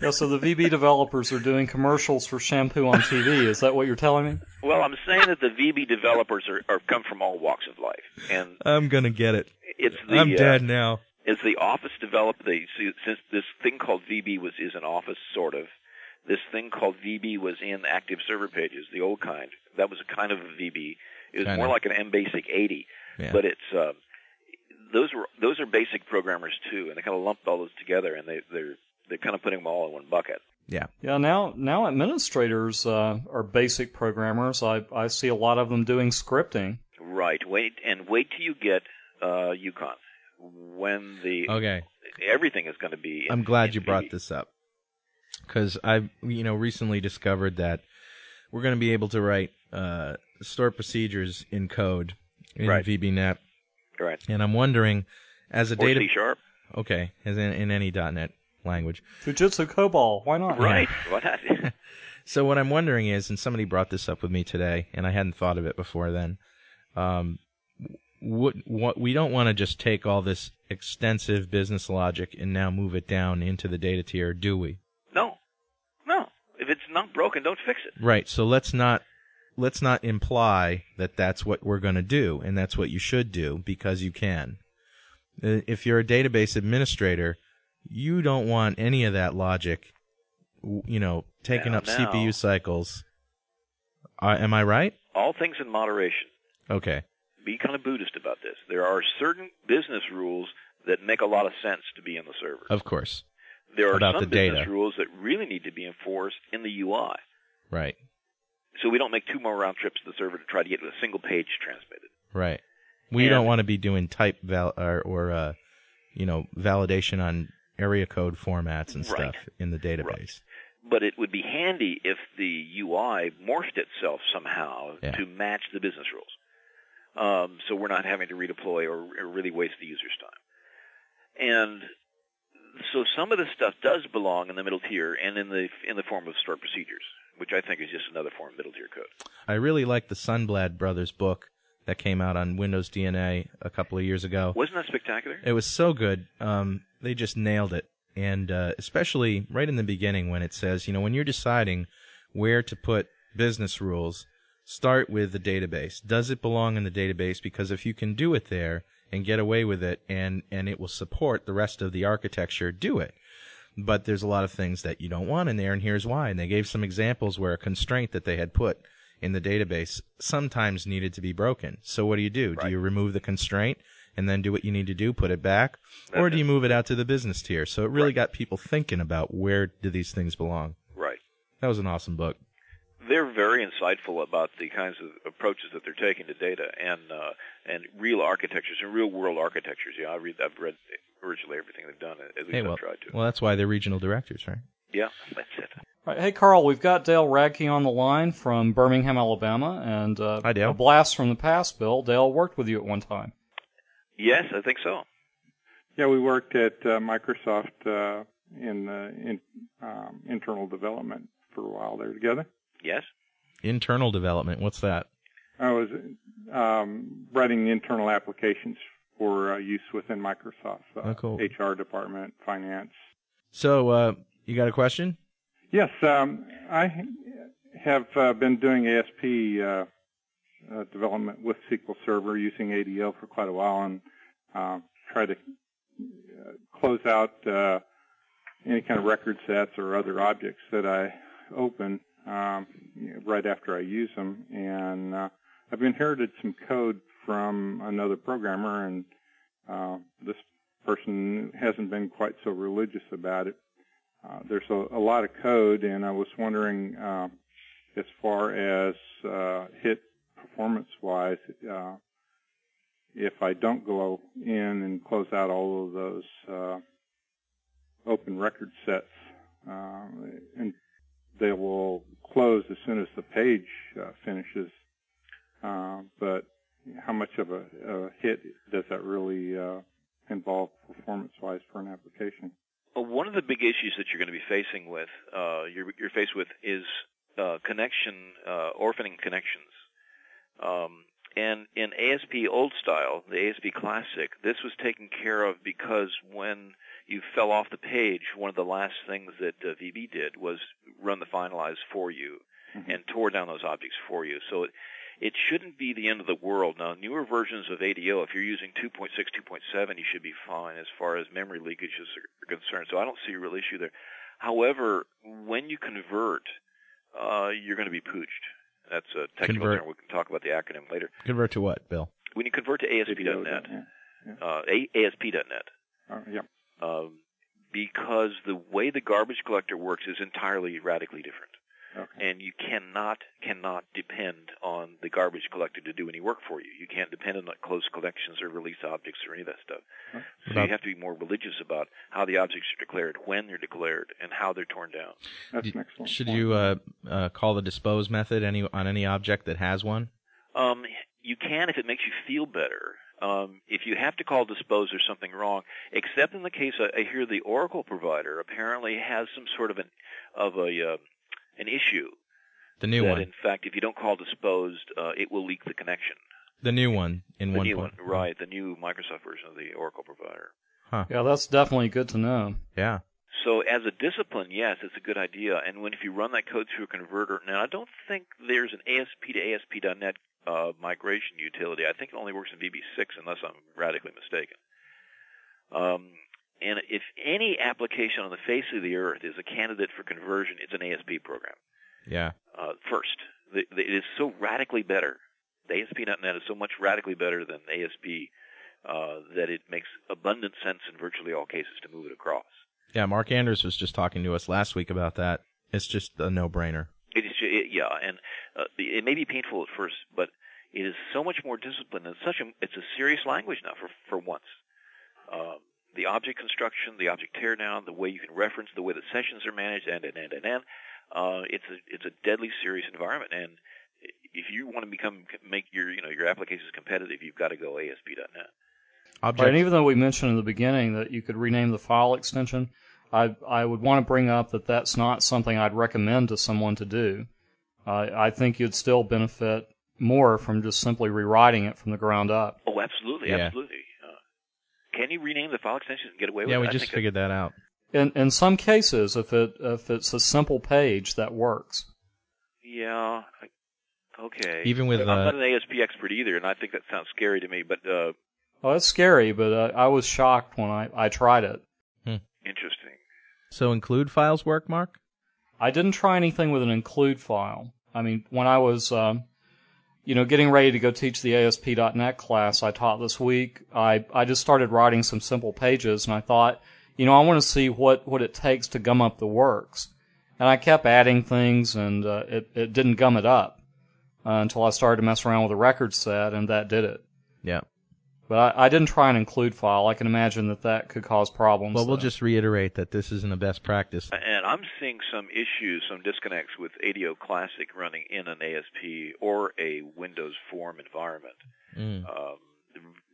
Yeah, so the VB developers are doing commercials for shampoo on TV. Is that what you're telling me? Well, I'm saying that the VB developers are come from all walks of life. And I'm going to get it. I'm dead now. It's the office developed. Since this thing called VB is an office, sort of. This thing called VB was in active server pages, the old kind. That was a kind of a VB. It was more like an MBasic 80. Yeah. But it's those are basic programmers, too, and they kind of lumped all those together, and they're kind of putting them all in one bucket. Yeah. Yeah, now administrators are basic programmers. I see a lot of them doing scripting. Right. Wait till you get UConn. When everything is going to be... I'm glad you brought this up, because I've recently discovered that we're going to be able to write stored procedures in code in VBNet. Right. And I'm wondering, as a data... C Sharp. Okay, as in any .NET language. Fujitsu COBOL, why not? Right, why not? So what I'm wondering is, and somebody brought this up with me today, and I hadn't thought of it before then, what we don't want to just take all this extensive business logic and now move it down into the data tier, do we? No. If it's not broken, don't fix it. Right. So let's not imply that that's what we're going to do and that's what you should do, because you can. If you're a database administrator, you don't want any of that logic, taking up CPU cycles. Am I right? All things in moderation. Okay. Be kind of Buddhist about this. There are certain business rules that make a lot of sense to be in the server. Of course. There are some business rules that really need to be enforced in the UI. Right. So we don't make two more round trips to the server to try to get a single page transmitted. Right. We don't want to be doing type validation on area code formats and stuff in the database. Right. But it would be handy if the UI morphed itself somehow to match the business rules. So we're not having to redeploy or really waste the user's time. And so some of this stuff does belong in the middle tier and in the form of stored procedures, which I think is just another form of middle tier code. I really like the Sundblad brothers book that came out on Windows DNA a couple of years ago. Wasn't that spectacular? It was so good. They just nailed it. And especially right in the beginning when it says, when you're deciding where to put business rules, start with the database. Does it belong in the database? Because if you can do it there and get away with it and it will support the rest of the architecture, do it. But there's a lot of things that you don't want in there, and here's why. And they gave some examples where a constraint that they had put in the database sometimes needed to be broken. So what do you do? Right. Do you remove the constraint and then do what you need to do, put it back? Okay. Or do you move it out to the business tier? So it really got people thinking about where do these things belong. Right. That was an awesome book. They're very insightful about the kinds of approaches that they're taking to data and real architectures and real world architectures. Yeah, I've read virtually everything they've done. At least I've tried to. Well, that's why they're regional directors, right? Yeah, that's it. All right, hey Carl, we've got Dale Radke on the line from Birmingham, Alabama, and hi, Dale. A blast from the past, Bill. Dale worked with you at one time. Yes, I think so. Yeah, we worked at Microsoft in internal development for a while there together. Yes. Internal development, what's that? I was writing internal applications for use within Microsoft's cool. HR department, finance. So you got a question? Yes. I have been doing ASP development with SQL Server using ADO for quite a while, and try to close out any kind of record sets or other objects that I open right after I use them, and I've inherited some code from another programmer, and this person hasn't been quite so religious about it. There's a lot of code, and I was wondering, as far as hit performance-wise, if I don't go in and close out all of those open record sets, and they will close as soon as the page finishes. But how much of a hit does that really involve performance-wise for an application? Well, one of the big issues that you're going to be facing with, you're faced with, is orphaning connections. And in ASP old style, the ASP classic, this was taken care of because when you fell off the page, one of the last things that VB did was run the finalize for you and tore down those objects for you. So it shouldn't be the end of the world. Now, newer versions of ADO, if you're using 2.6, 2.7, you should be fine as far as memory leakages are concerned. So I don't see a real issue there. However, when you convert, you're going to be pooched. That's a technical term. We can talk about the acronym later. Convert to what, Bill? When you convert to ASP.NET, ASP.NET. Because the way the garbage collector works is entirely radically different. Okay. And you cannot depend on the garbage collector to do any work for you. You can't depend on closed collections or release objects or any of that stuff. Okay. So you have to be more religious about how the objects are declared, when they're declared, and how they're torn down. That's an excellent point. You call the dispose method on any object that has one? You can if it makes you feel better. If you have to call dispose, there's something wrong, except in the case I hear the Oracle provider apparently has some sort of an issue. The new one. In fact, if you don't call disposed, it will leak the connection. The new one in 1.1. Right, the new Microsoft version of the Oracle provider. Huh. Yeah, that's definitely good to know. Yeah. So as a discipline, yes, it's a good idea. And if you run that code through a converter, now I don't think there's an ASP to ASP.NET migration utility. I think it only works in VB6 unless I'm radically mistaken. And if any application on the face of the earth is a candidate for conversion, it's an ASP program. Yeah. First, it is so radically better. The ASP.NET is so much radically better than ASP that it makes abundant sense in virtually all cases to move it across. Yeah, Mark Anders was just talking to us last week about that. It's just a no-brainer. It is, and it may be painful at first, but it is so much more disciplined. And it's a serious language now for once. The object construction, the object teardown, the way you can reference, the way the sessions are managed, and. It's a deadly serious environment, and if you want to make your applications competitive, you've got to go ASP.NET. Right, and even though we mentioned in the beginning that you could rename the file extension, I would want to bring up that that's not something I'd recommend to someone to do. I think you'd still benefit more from just simply rewriting it from the ground up. Oh, absolutely, absolutely. Can you rename the file extensions and get away with it? Yeah, we just figured that out. In some cases, if it's a simple page, that works. Yeah. Okay. Even with I'm not an ASP expert either, and I think that sounds scary to me. But well, that's scary. But I was shocked when I tried it. Hmm. Interesting. So include files work, Mark? I didn't try anything with an include file. I mean, when I was getting ready to go teach the ASP.NET class I taught this week, I just started writing some simple pages, and I thought, I want to see what it takes to gum up the works. And I kept adding things, and it didn't gum it up until I started to mess around with a record set, and that did it. Yeah. But I didn't try an include file. I can imagine that could cause problems. Well, we'll just reiterate that this isn't a best practice. And I'm seeing some issues, some disconnects with ADO Classic running in an ASP or a Windows form environment. Mm.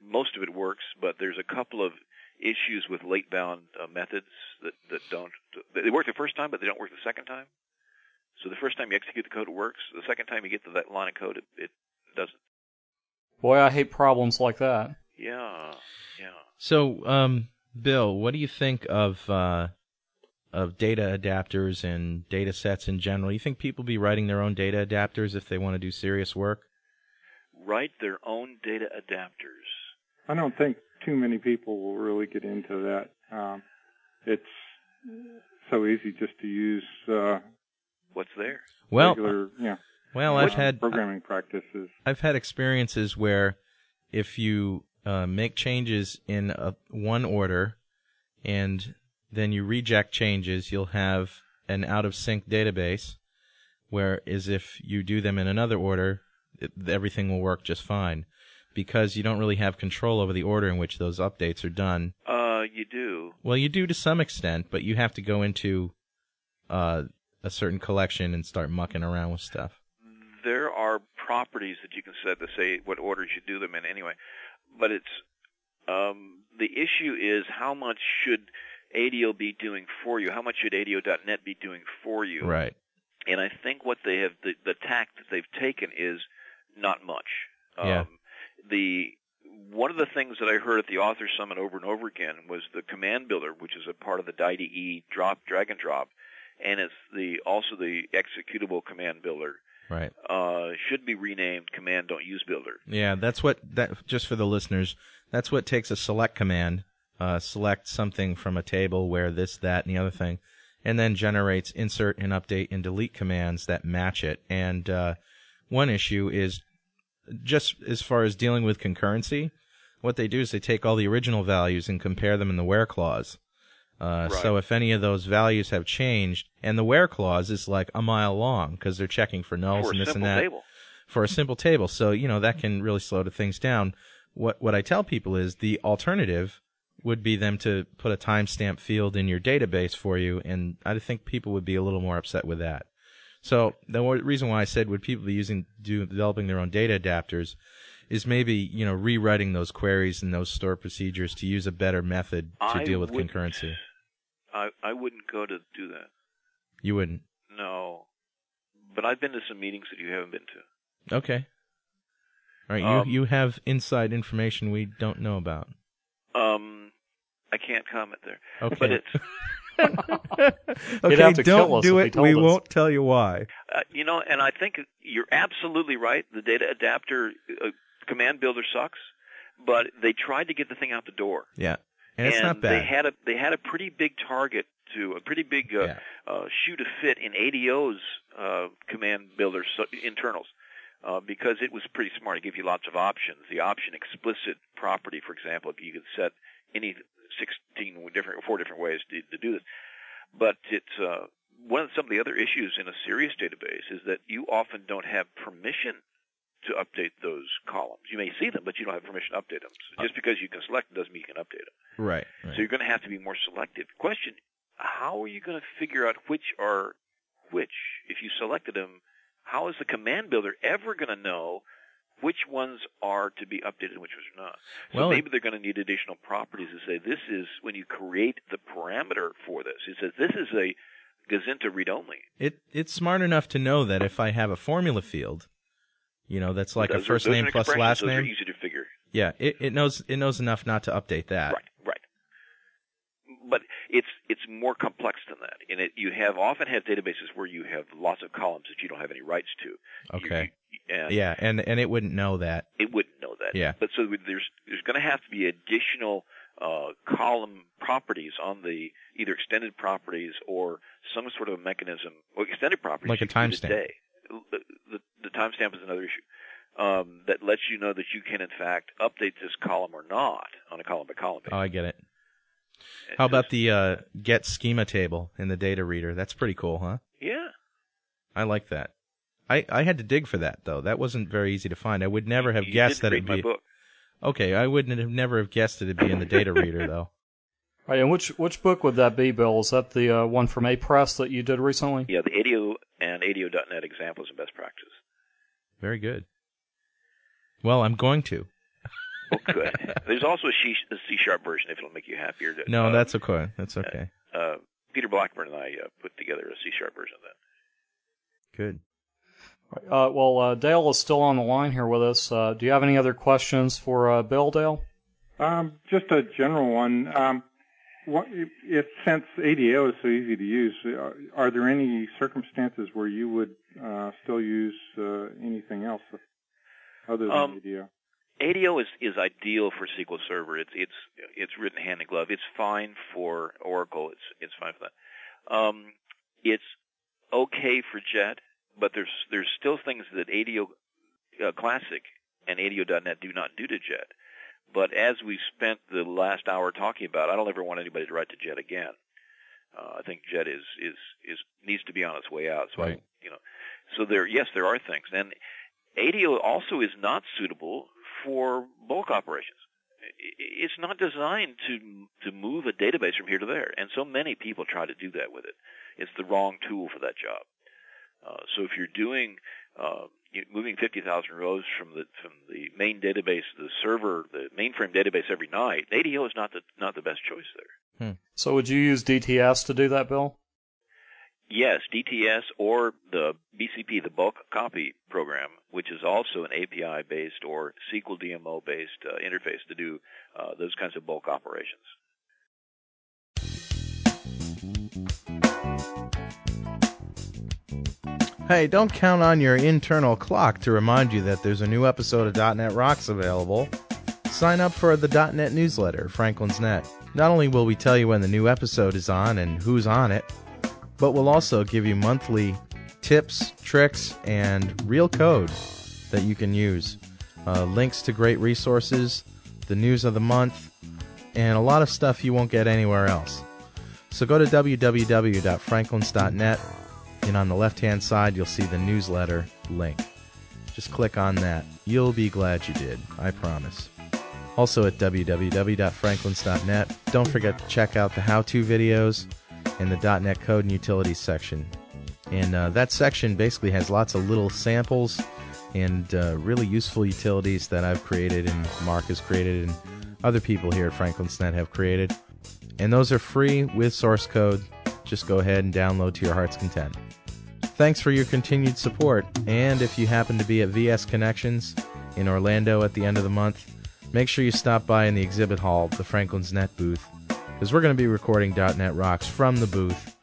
Most of it works, but there's a couple of issues with late-bound methods that don't... They work the first time, but they don't work the second time. So the first time you execute the code, it works. The second time you get to that line of code, it doesn't. Boy, I hate problems like that. Yeah, yeah. So, Bill, what do you think of data adapters and data sets in general? You think people be writing their own data adapters if they want to do serious work? Write their own data adapters. I don't think too many people will really get into that. It's so easy just to use what's there. Well, programming practices. I've had experiences where if you make changes in one order and then you reject changes, you'll have an out-of-sync database, whereas if you do them in another order, everything will work just fine, because you don't really have control over the order in which those updates are done. You do. Well, you do to some extent, but you have to go into a certain collection and start mucking around with stuff? There are properties that you can set to say what orders you do them in anyway. But it's the issue is how much should ADO be doing for you? How much should ADO.NET be doing for you? Right. And I think what they have, the tack that they've taken is not much. Yeah. One of the things that I heard at the Author Summit over and over again was the Command Builder, which is a part of the IDE drag and drop, and it's also the executable Command Builder. Right. Should be renamed Command Don't Use Builder. Yeah, that's what just for the listeners, that's what takes a select command, select something from a table where this, that, and the other thing, and then generates insert and update and delete commands that match it. And one issue is just as far as dealing with concurrency, what they do is they take all the original values and compare them in the where clause. Right. So if any of those values have changed, and the where clause is like a mile long because they're checking for nulls and this and that for a simple table. So, you know, that can really slow things down. What I tell people is the alternative would be them to put a timestamp field in your database for you, and I think people would be a little more upset with that. So the reason why I said would people be developing their own data adapters is maybe, you know, rewriting those queries and those stored procedures to use a better method to deal with concurrency. I wouldn't go to do that. You wouldn't? No. But I've been to some meetings that you haven't been to. Okay. All right, you have inside information we don't know about. I can't comment there. Okay. But okay, don't do it. We won't tell you why. You know, and I think you're absolutely right. The data adapter command builder sucks, but they tried to get the thing out the door. Yeah. And it's not bad. They had a pretty big target to a pretty big shoe to fit in ADO's command builder internals because it was pretty smart. It gave you lots of options. The option explicit property, for example, you could set any 4 different ways to do this. But it's some of the other issues in a serious database is that you often don't have permission to update those columns. You may see them, but you don't have permission to update them. So just because you can select doesn't mean you can update them. Right. So you're going to have to be more selective. Question, how are you going to figure out which are which? If you selected them, how is the command builder ever going to know which ones are to be updated and which ones are not? So maybe they're going to need additional properties to say this is, when you create the parameter for this, it says this is a Gazinta read-only. It's smart enough to know that if I have a formula field, you know, that's like a first name plus last name. Those are easy to figure. Yeah, it knows enough not to update that. Right. But it's more complex than that. And you often have databases where you have lots of columns that you don't have any rights to. Okay. And it wouldn't know that. It wouldn't know that. Yeah. But so there's going to have to be additional column properties on the either extended properties or some sort of mechanism or extended properties like a timestamp. The timestamp is another issue that lets you know that you can, in fact, update this column or not on a column-by-column basis. Oh, I get it. How about the get schema table in the data reader? That's pretty cool, huh? Yeah. I like that. I had to dig for that, though. That wasn't very easy to find. I would never have guessed that it would be... You didn't read my book. Okay, I wouldn't have never have guessed it would be in the data reader, though. All right, and which book would that be, Bill? Is that the one from A-Press that you did recently? Yeah, the ADO and ADO.NET Examples and Best Practices. Very good. Well, I'm going to. Oh, good. There's also a C Sharp version, if it'll make you happier. No, that's okay. That's okay. Peter Blackburn and I put together a C Sharp version of that. Good. Dale is still on the line here with us. Do you have any other questions for Bill, Dale? Just a general one. Since ADO is so easy to use, are there any circumstances where you would still use anything else other than ADO? ADO is ideal for SQL Server. It's written hand in glove. It's fine for Oracle. It's fine for that. It's okay for JET, but there's still things that ADO Classic and ADO.NET do not do to JET. But as we spent the last hour talking about, I don't ever want anybody to write to JET again. I think JET needs to be on its way out. So right. There are things, and ADO also is not suitable for bulk operations. It's not designed to move a database from here to there, and so many people try to do that with it. it's the wrong tool for that job. So if you're doing moving 50,000 rows from the main database, the server, the mainframe database every night, ADO is not the best choice there. Hmm. So would you use DTS to do that, Bill? Yes, DTS or the BCP, the bulk copy program, which is also an API-based or SQL DMO-based interface to do those kinds of bulk operations. Hey, don't count on your internal clock to remind you that there's a new episode of .NET Rocks available. Sign up for the .NET newsletter, Franklin's Net. Not only will we tell you when the new episode is on and who's on it, but we'll also give you monthly tips, tricks, and real code that you can use. Links to great resources, the news of the month, and a lot of stuff you won't get anywhere else. So go to www.franklins.net, and on the left-hand side you'll see the newsletter link. Just click on that. You'll be glad you did, I promise. Also at www.franklins.net, don't forget to check out the how-to videos in the .NET Code and Utilities section. And that section basically has lots of little samples and really useful utilities that I've created and Mark has created and other people here at Franklin's Net have created. And those are free with source code. Just go ahead and download to your heart's content. Thanks for your continued support. And if you happen to be at VS Connections in Orlando at the end of the month, make sure you stop by in the exhibit hall, the Franklin's Net booth, because we're going to be recording .NET Rocks from the booth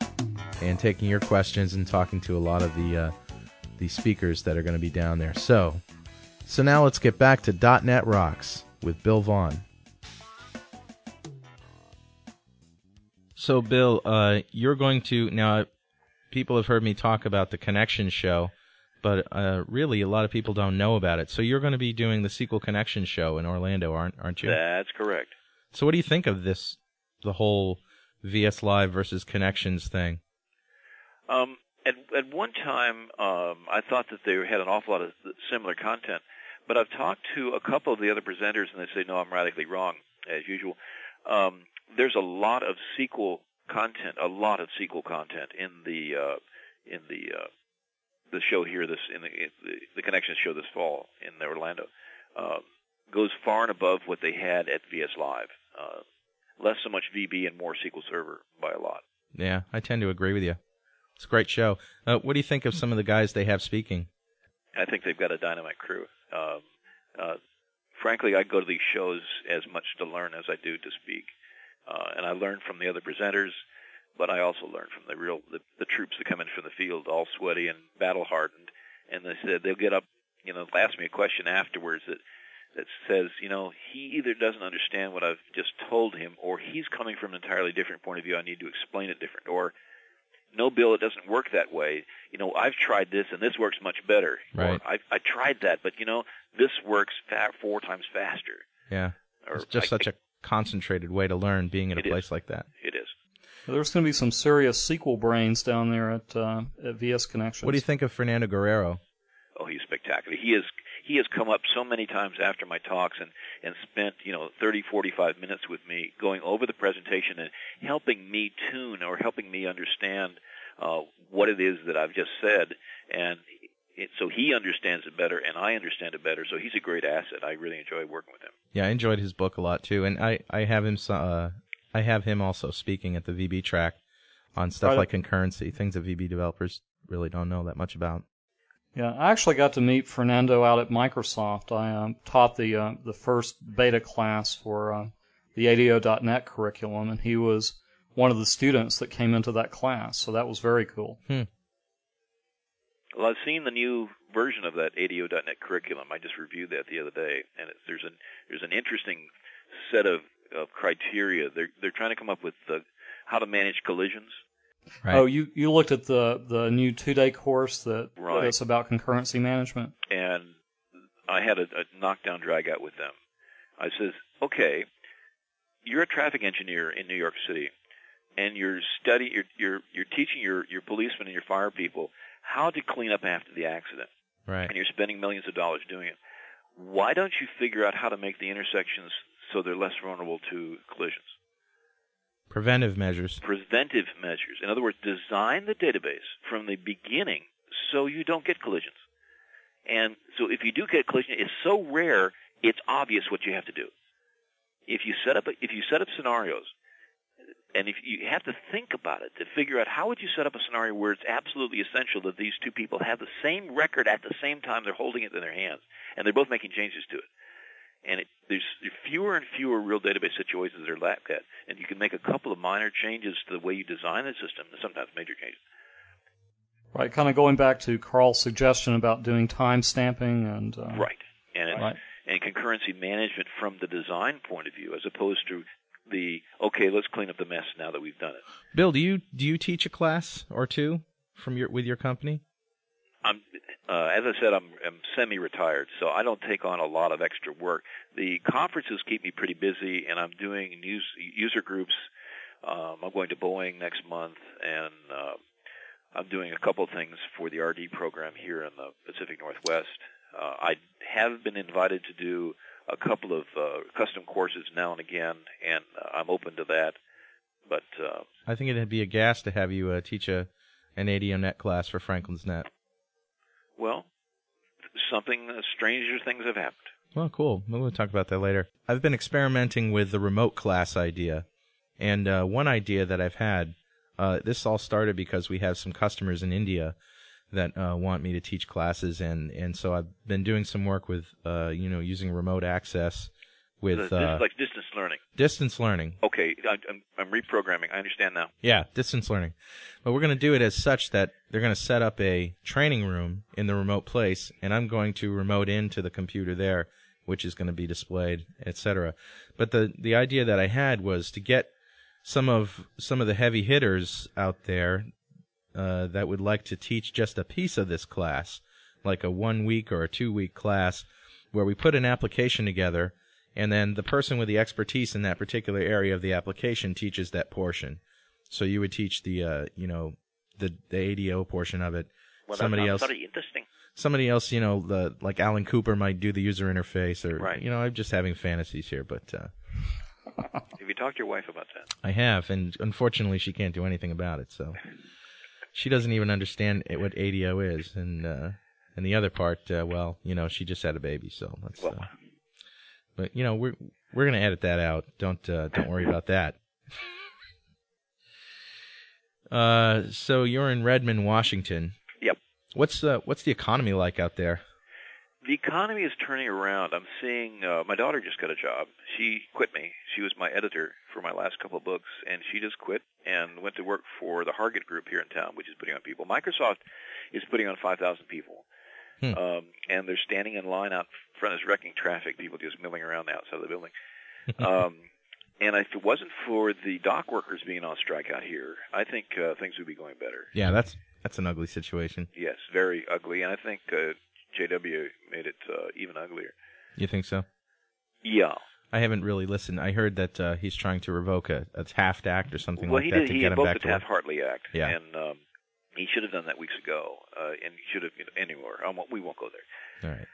and taking your questions and talking to a lot of the speakers that are going to be down there. So now let's get back to .NET Rocks with Bill Vaughn. So, Bill, you're going to... Now, people have heard me talk about the Connections show, but really a lot of people don't know about it. So you're going to be doing the SQL Connections show in Orlando, aren't you? That's correct. So what do you think of this? The whole VS Live versus Connections thing? At one time, I thought that they had an awful lot of similar content, but I've talked to a couple of the other presenters, and they say, no, I'm radically wrong, as usual. There's a lot of SQL content, in the show here, in the Connections show this fall in Orlando. Goes far and above what they had at VS Live. Less so much VB and more SQL Server by a lot. Yeah, I tend to agree with you. It's a great show. What do you think of some of the guys they have speaking? I think they've got a dynamite crew. Frankly, I go to these shows as much to learn as I do to speak. And I learn from the other presenters, but I also learn from the troops that come in from the field, all sweaty and battle-hardened. And they said they'll get up, ask me a question afterwards that says, he either doesn't understand what I've just told him, or he's coming from an entirely different point of view. I need to explain it different. Or, no, Bill, it doesn't work that way. I've tried this, and this works much better. Right. Or, I tried that, but, this works 4 times faster. Yeah. Or, it's just such a concentrated way to learn being in a place like that. It is. Well, there's going to be some serious SQL brains down there at VS Connections. What do you think of Fernando Guerrero? Oh, he's spectacular. He has come up so many times after my talks and spent, 30, 45 minutes with me going over the presentation and helping me tune or helping me understand what it is that I've just said. And so he understands it better and I understand it better. So he's a great asset. I really enjoy working with him. Yeah, I enjoyed his book a lot too. And I have him also speaking at the VB track on stuff like concurrency, things that VB developers really don't know that much about. Yeah, I actually got to meet Fernando out at Microsoft. I taught the first beta class for the ADO.NET curriculum, and he was one of the students that came into that class, so that was very cool. Hmm. Well, I've seen the new version of that ADO.NET curriculum. I just reviewed that the other day, and there's an interesting set of criteria. They're trying to come up with how to manage collisions. Right. Oh, you looked at the new 2-day course that's about concurrency management. And I had a knockdown drag out with them. I says, okay, you're a traffic engineer in New York City, and you're teaching your policemen and your fire people how to clean up after the accident. Right. And you're spending millions of dollars doing it. Why don't you figure out how to make the intersections so they're less vulnerable to collisions? Preventive measures. Preventive measures. In other words, design the database from the beginning so you don't get collisions. And so if you do get a collision, it's so rare, it's obvious what you have to do. If you set up scenarios, and if you have to think about it to figure out how would you set up a scenario where it's absolutely essential that these two people have the same record at the same time, they're holding it in their hands, and they're both making changes to it. And there's fewer and fewer real database situations that are lapped at. And you can make a couple of minor changes to the way you design the system, and sometimes major changes. Right, kind of going back to Carl's suggestion about doing time stamping and... And concurrency management from the design point of view, as opposed to the, okay, let's clean up the mess now that we've done it. Bill, do you teach a class or two with your company? As I said, I'm semi-retired, so I don't take on a lot of extra work. The conferences keep me pretty busy, and I'm doing user groups. I'm going to Boeing next month, and I'm doing a couple things for the RD program here in the Pacific Northwest. I have been invited to do a couple of custom courses now and again, and I'm open to that. But I think it'd be a gas to have you teach an ADO.NET class for Franklin's Net. Well, stranger things have happened. Well, cool. We'll talk about that later. I've been experimenting with the remote class idea, and one idea that I've had, this all started because we have some customers in India that want me to teach classes, and so I've been doing some work with, using remote access with... like distance learning. Distance learning. Okay, I'm reprogramming. I understand now. Yeah, distance learning. But we're going to do it as such that they're going to set up a training room in the remote place, and I'm going to remote into the computer there, which is going to be displayed, etc. But the idea that I had was to get some of the heavy hitters out there that would like to teach just a piece of this class, like a 1 week or a 2 week class, where we put an application together, and then the person with the expertise in that particular area of the application teaches that portion. So you would teach the ADO portion of it. Well, somebody else, like Alan Cooper might do the user interface, or right. I'm just having fantasies here, but. Have you talked to your wife about that? I have, and unfortunately, she can't do anything about it. So. She doesn't even understand what ADO is, and the other part, she just had a baby, so that's. But we're gonna edit that out. Don't worry about that. So you're in Redmond, Washington. Yep. What's the economy like out there? The economy is turning around. I'm seeing my daughter just got a job. She quit me. She was my editor for my last couple of books, and she just quit and went to work for the Hargit Group here in town, which is putting on people. Microsoft is putting on 5,000 people, and they're standing in line out front. It's wrecking traffic, people just milling around the outside of the building. And if it wasn't for the dock workers being on strike out here, I think things would be going better. Yeah, that's an ugly situation. Yes, very ugly, and I think JW made it even uglier. You think so? Yeah. I haven't really listened. I heard that he's trying to revoke a Taft Act or something to get him back to work. He revoked the Taft-Hartley Act, and he should have done that weeks ago, and he should have anywhere. We won't go there. All right.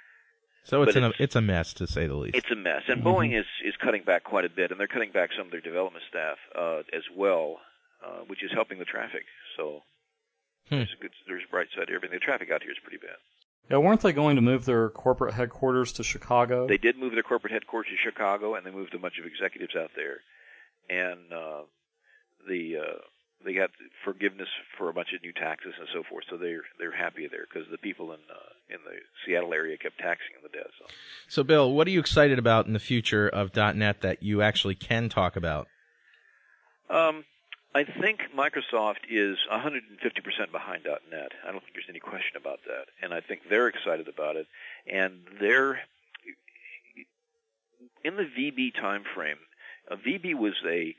So it's a mess, to say the least. It's a mess, and Boeing is cutting back quite a bit, and they're cutting back some of their development staff as well, which is helping the traffic. So there's a bright side to everything. The traffic out here is pretty bad. Yeah, weren't they going to move their corporate headquarters to Chicago? They did move their corporate headquarters to Chicago, and they moved a bunch of executives out there. And they got forgiveness for a bunch of new taxes and so forth, so they're happy there because the people in the Seattle area kept taxing them to death. So, Bill, what are you excited about in the future of .NET that you actually can talk about? I think Microsoft is 150% behind .NET. I don't think there's any question about that. And I think they're excited about it. And they're in the VB time frame. VB was a,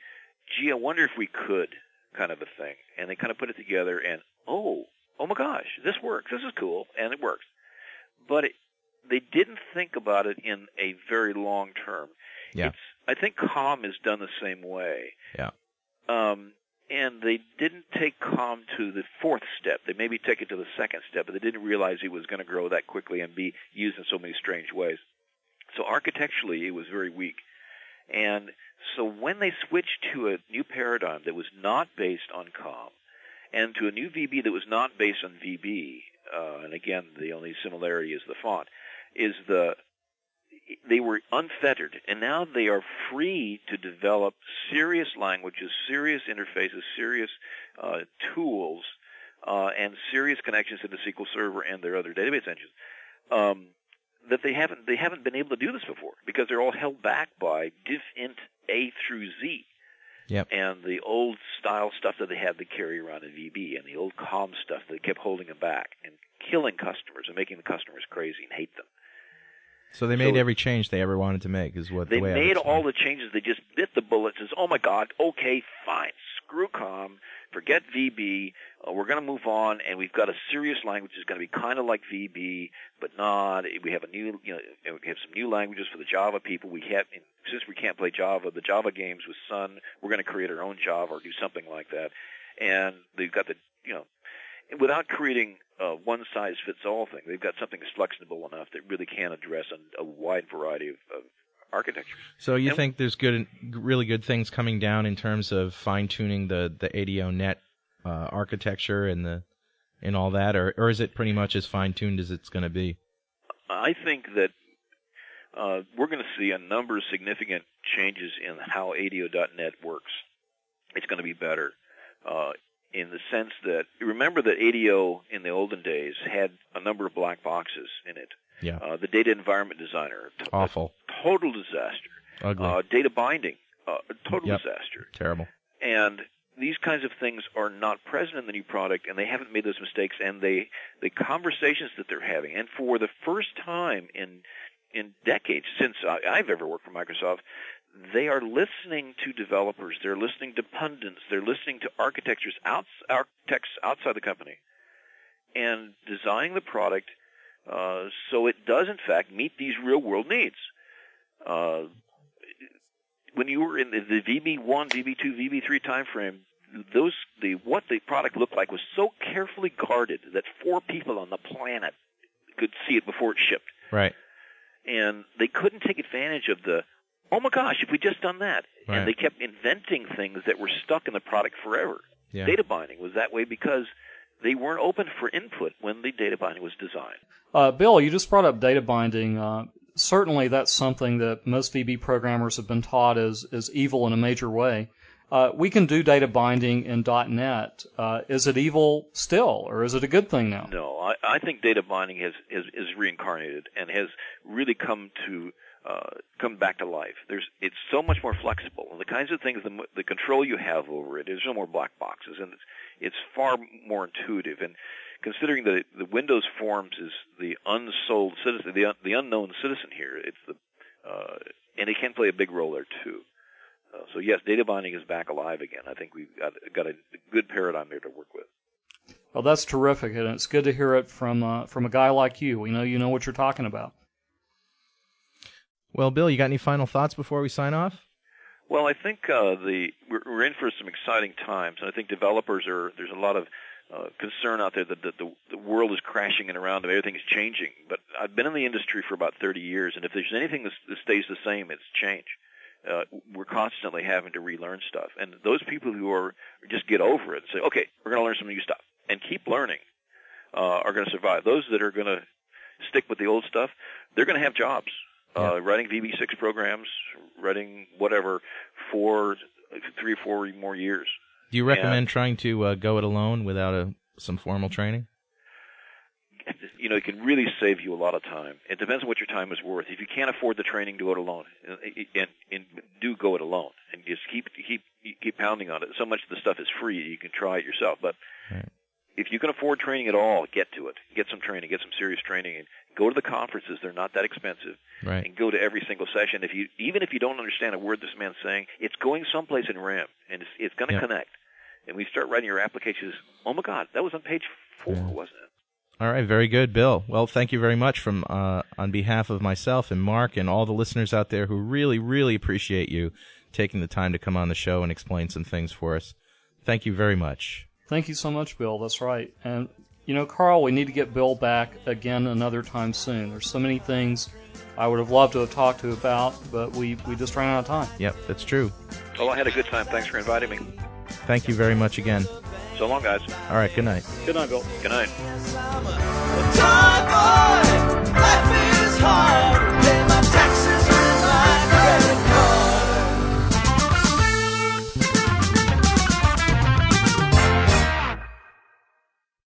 gee, I wonder if we could kind of a thing. And they kind of put it together and, oh my gosh, this works. This is cool. And it works. But they didn't think about it in a very long term. Yeah. I think COM is done the same way. Yeah. And they didn't take COM to the fourth step. They maybe took it to the second step, but they didn't realize it was going to grow that quickly and be used in so many strange ways. So architecturally, it was very weak. And so when they switched to a new paradigm that was not based on COM and to a new VB that was not based on VB, and again, the only similarity is the font, they were unfettered, and now they are free to develop serious languages, serious interfaces, serious tools, and serious connections to the SQL Server and their other database engines that they haven't been able to do this before because they're all held back by diff int A through Z. Yep. And the old style stuff that they had to carry around in VB and the old COM stuff that kept holding them back and killing customers and making the customers crazy and hate them. So they made every change they ever wanted to make is what the way I understand. They made all the changes. They just bit the bullet and says, oh, my God, okay, fine, screw COM, forget VB, we're going to move on, and we've got a serious language that's going to be kind of like VB, but not. We have we have some new languages for the Java people. Since we can't play Java, the Java games with Sun, we're going to create our own Java or do something like that. And they've got without creating a one-size-fits-all thing, they've got something that's flexible enough that really can address a wide variety of architectures. So you think there's really good things coming down in terms of fine-tuning the ADO.NET architecture and all that, or is it pretty much as fine-tuned as it's going to be? I think that we're going to see a number of significant changes in how ADO.NET works. It's going to be better. In the sense that, remember that ADO in the olden days had a number of black boxes in it. Yeah. The data environment designer, awful, total disaster. Ugly. Data binding, total disaster. Terrible. And these kinds of things are not present in the new product, and they haven't made those mistakes. And the conversations that they're having, and for the first time in decades since I've ever worked for Microsoft, they are listening to developers. They're listening to pundits. They're listening to architects outside the company and designing the product so it does, in fact, meet these real-world needs. When you were in the VB1, VB2, VB3 timeframe, what the product looked like was so carefully guarded that 4 people on the planet could see it before it shipped. Right. And they couldn't take advantage of the, oh my gosh, if we just done that. Right. And they kept inventing things that were stuck in the product forever. Yeah. Data binding was that way because they weren't open for input when the data binding was designed. Bill, you just brought up data binding. Certainly that's something that most VB programmers have been taught is evil in a major way. We can do data binding in .NET. Is it evil still, or is it a good thing now? No, I think data binding is reincarnated and has really come back to life. It's so much more flexible. The kinds of things, the control you have over it, there's no more black boxes, and it's far more intuitive. And considering that the Windows Forms is the unsold citizen, the unknown citizen here, it's and it can play a big role there too. So yes, data binding is back alive again. I think we've got a good paradigm there to work with. Well, that's terrific, and it's good to hear it from a guy like you. We know you know what you're talking about. Well, Bill, you got any final thoughts before we sign off? Well, I think we're in for some exciting times, and I think developers there's a lot of concern out there that the world is crashing and around them, everything's changing. But I've been in the industry for about 30 years, and if there's anything that stays the same, it's change. We're constantly having to relearn stuff, and those people who are just get over it and say, okay, we're going to learn some new stuff, and keep learning are going to survive. Those that are going to stick with the old stuff, they're going to have jobs. Writing VB6 programs, writing whatever for 3 or 4 more years. Do you recommend trying to go it alone without some formal training? You know, it can really save you a lot of time. It depends on what your time is worth. If you can't afford the training, do it alone, and do go it alone, and just keep pounding on it. So much of the stuff is free; you can try it yourself. But if you can afford training at all, get to it. Get some training. Get some serious training. And go to the conferences; they're not that expensive. Right. And go to every single session. Even if you don't understand a word this man's saying, it's going someplace in RAM, and it's going to connect. And we start writing your applications. Oh my God, that was on page 4, wasn't it? All right, very good, Bill. Well, thank you very much on behalf of myself and Mark and all the listeners out there who really, really appreciate you taking the time to come on the show and explain some things for us. Thank you very much. Thank you so much, Bill. That's right. And you know, Carl, we need to get Bill back again another time soon. There's so many things I would have loved to have talked to about, but we just ran out of time. Yep, that's true. Well, I had a good time. Thanks for inviting me. Thank you very much again. So long, guys. All right, good night. Good night, Bill. Good night.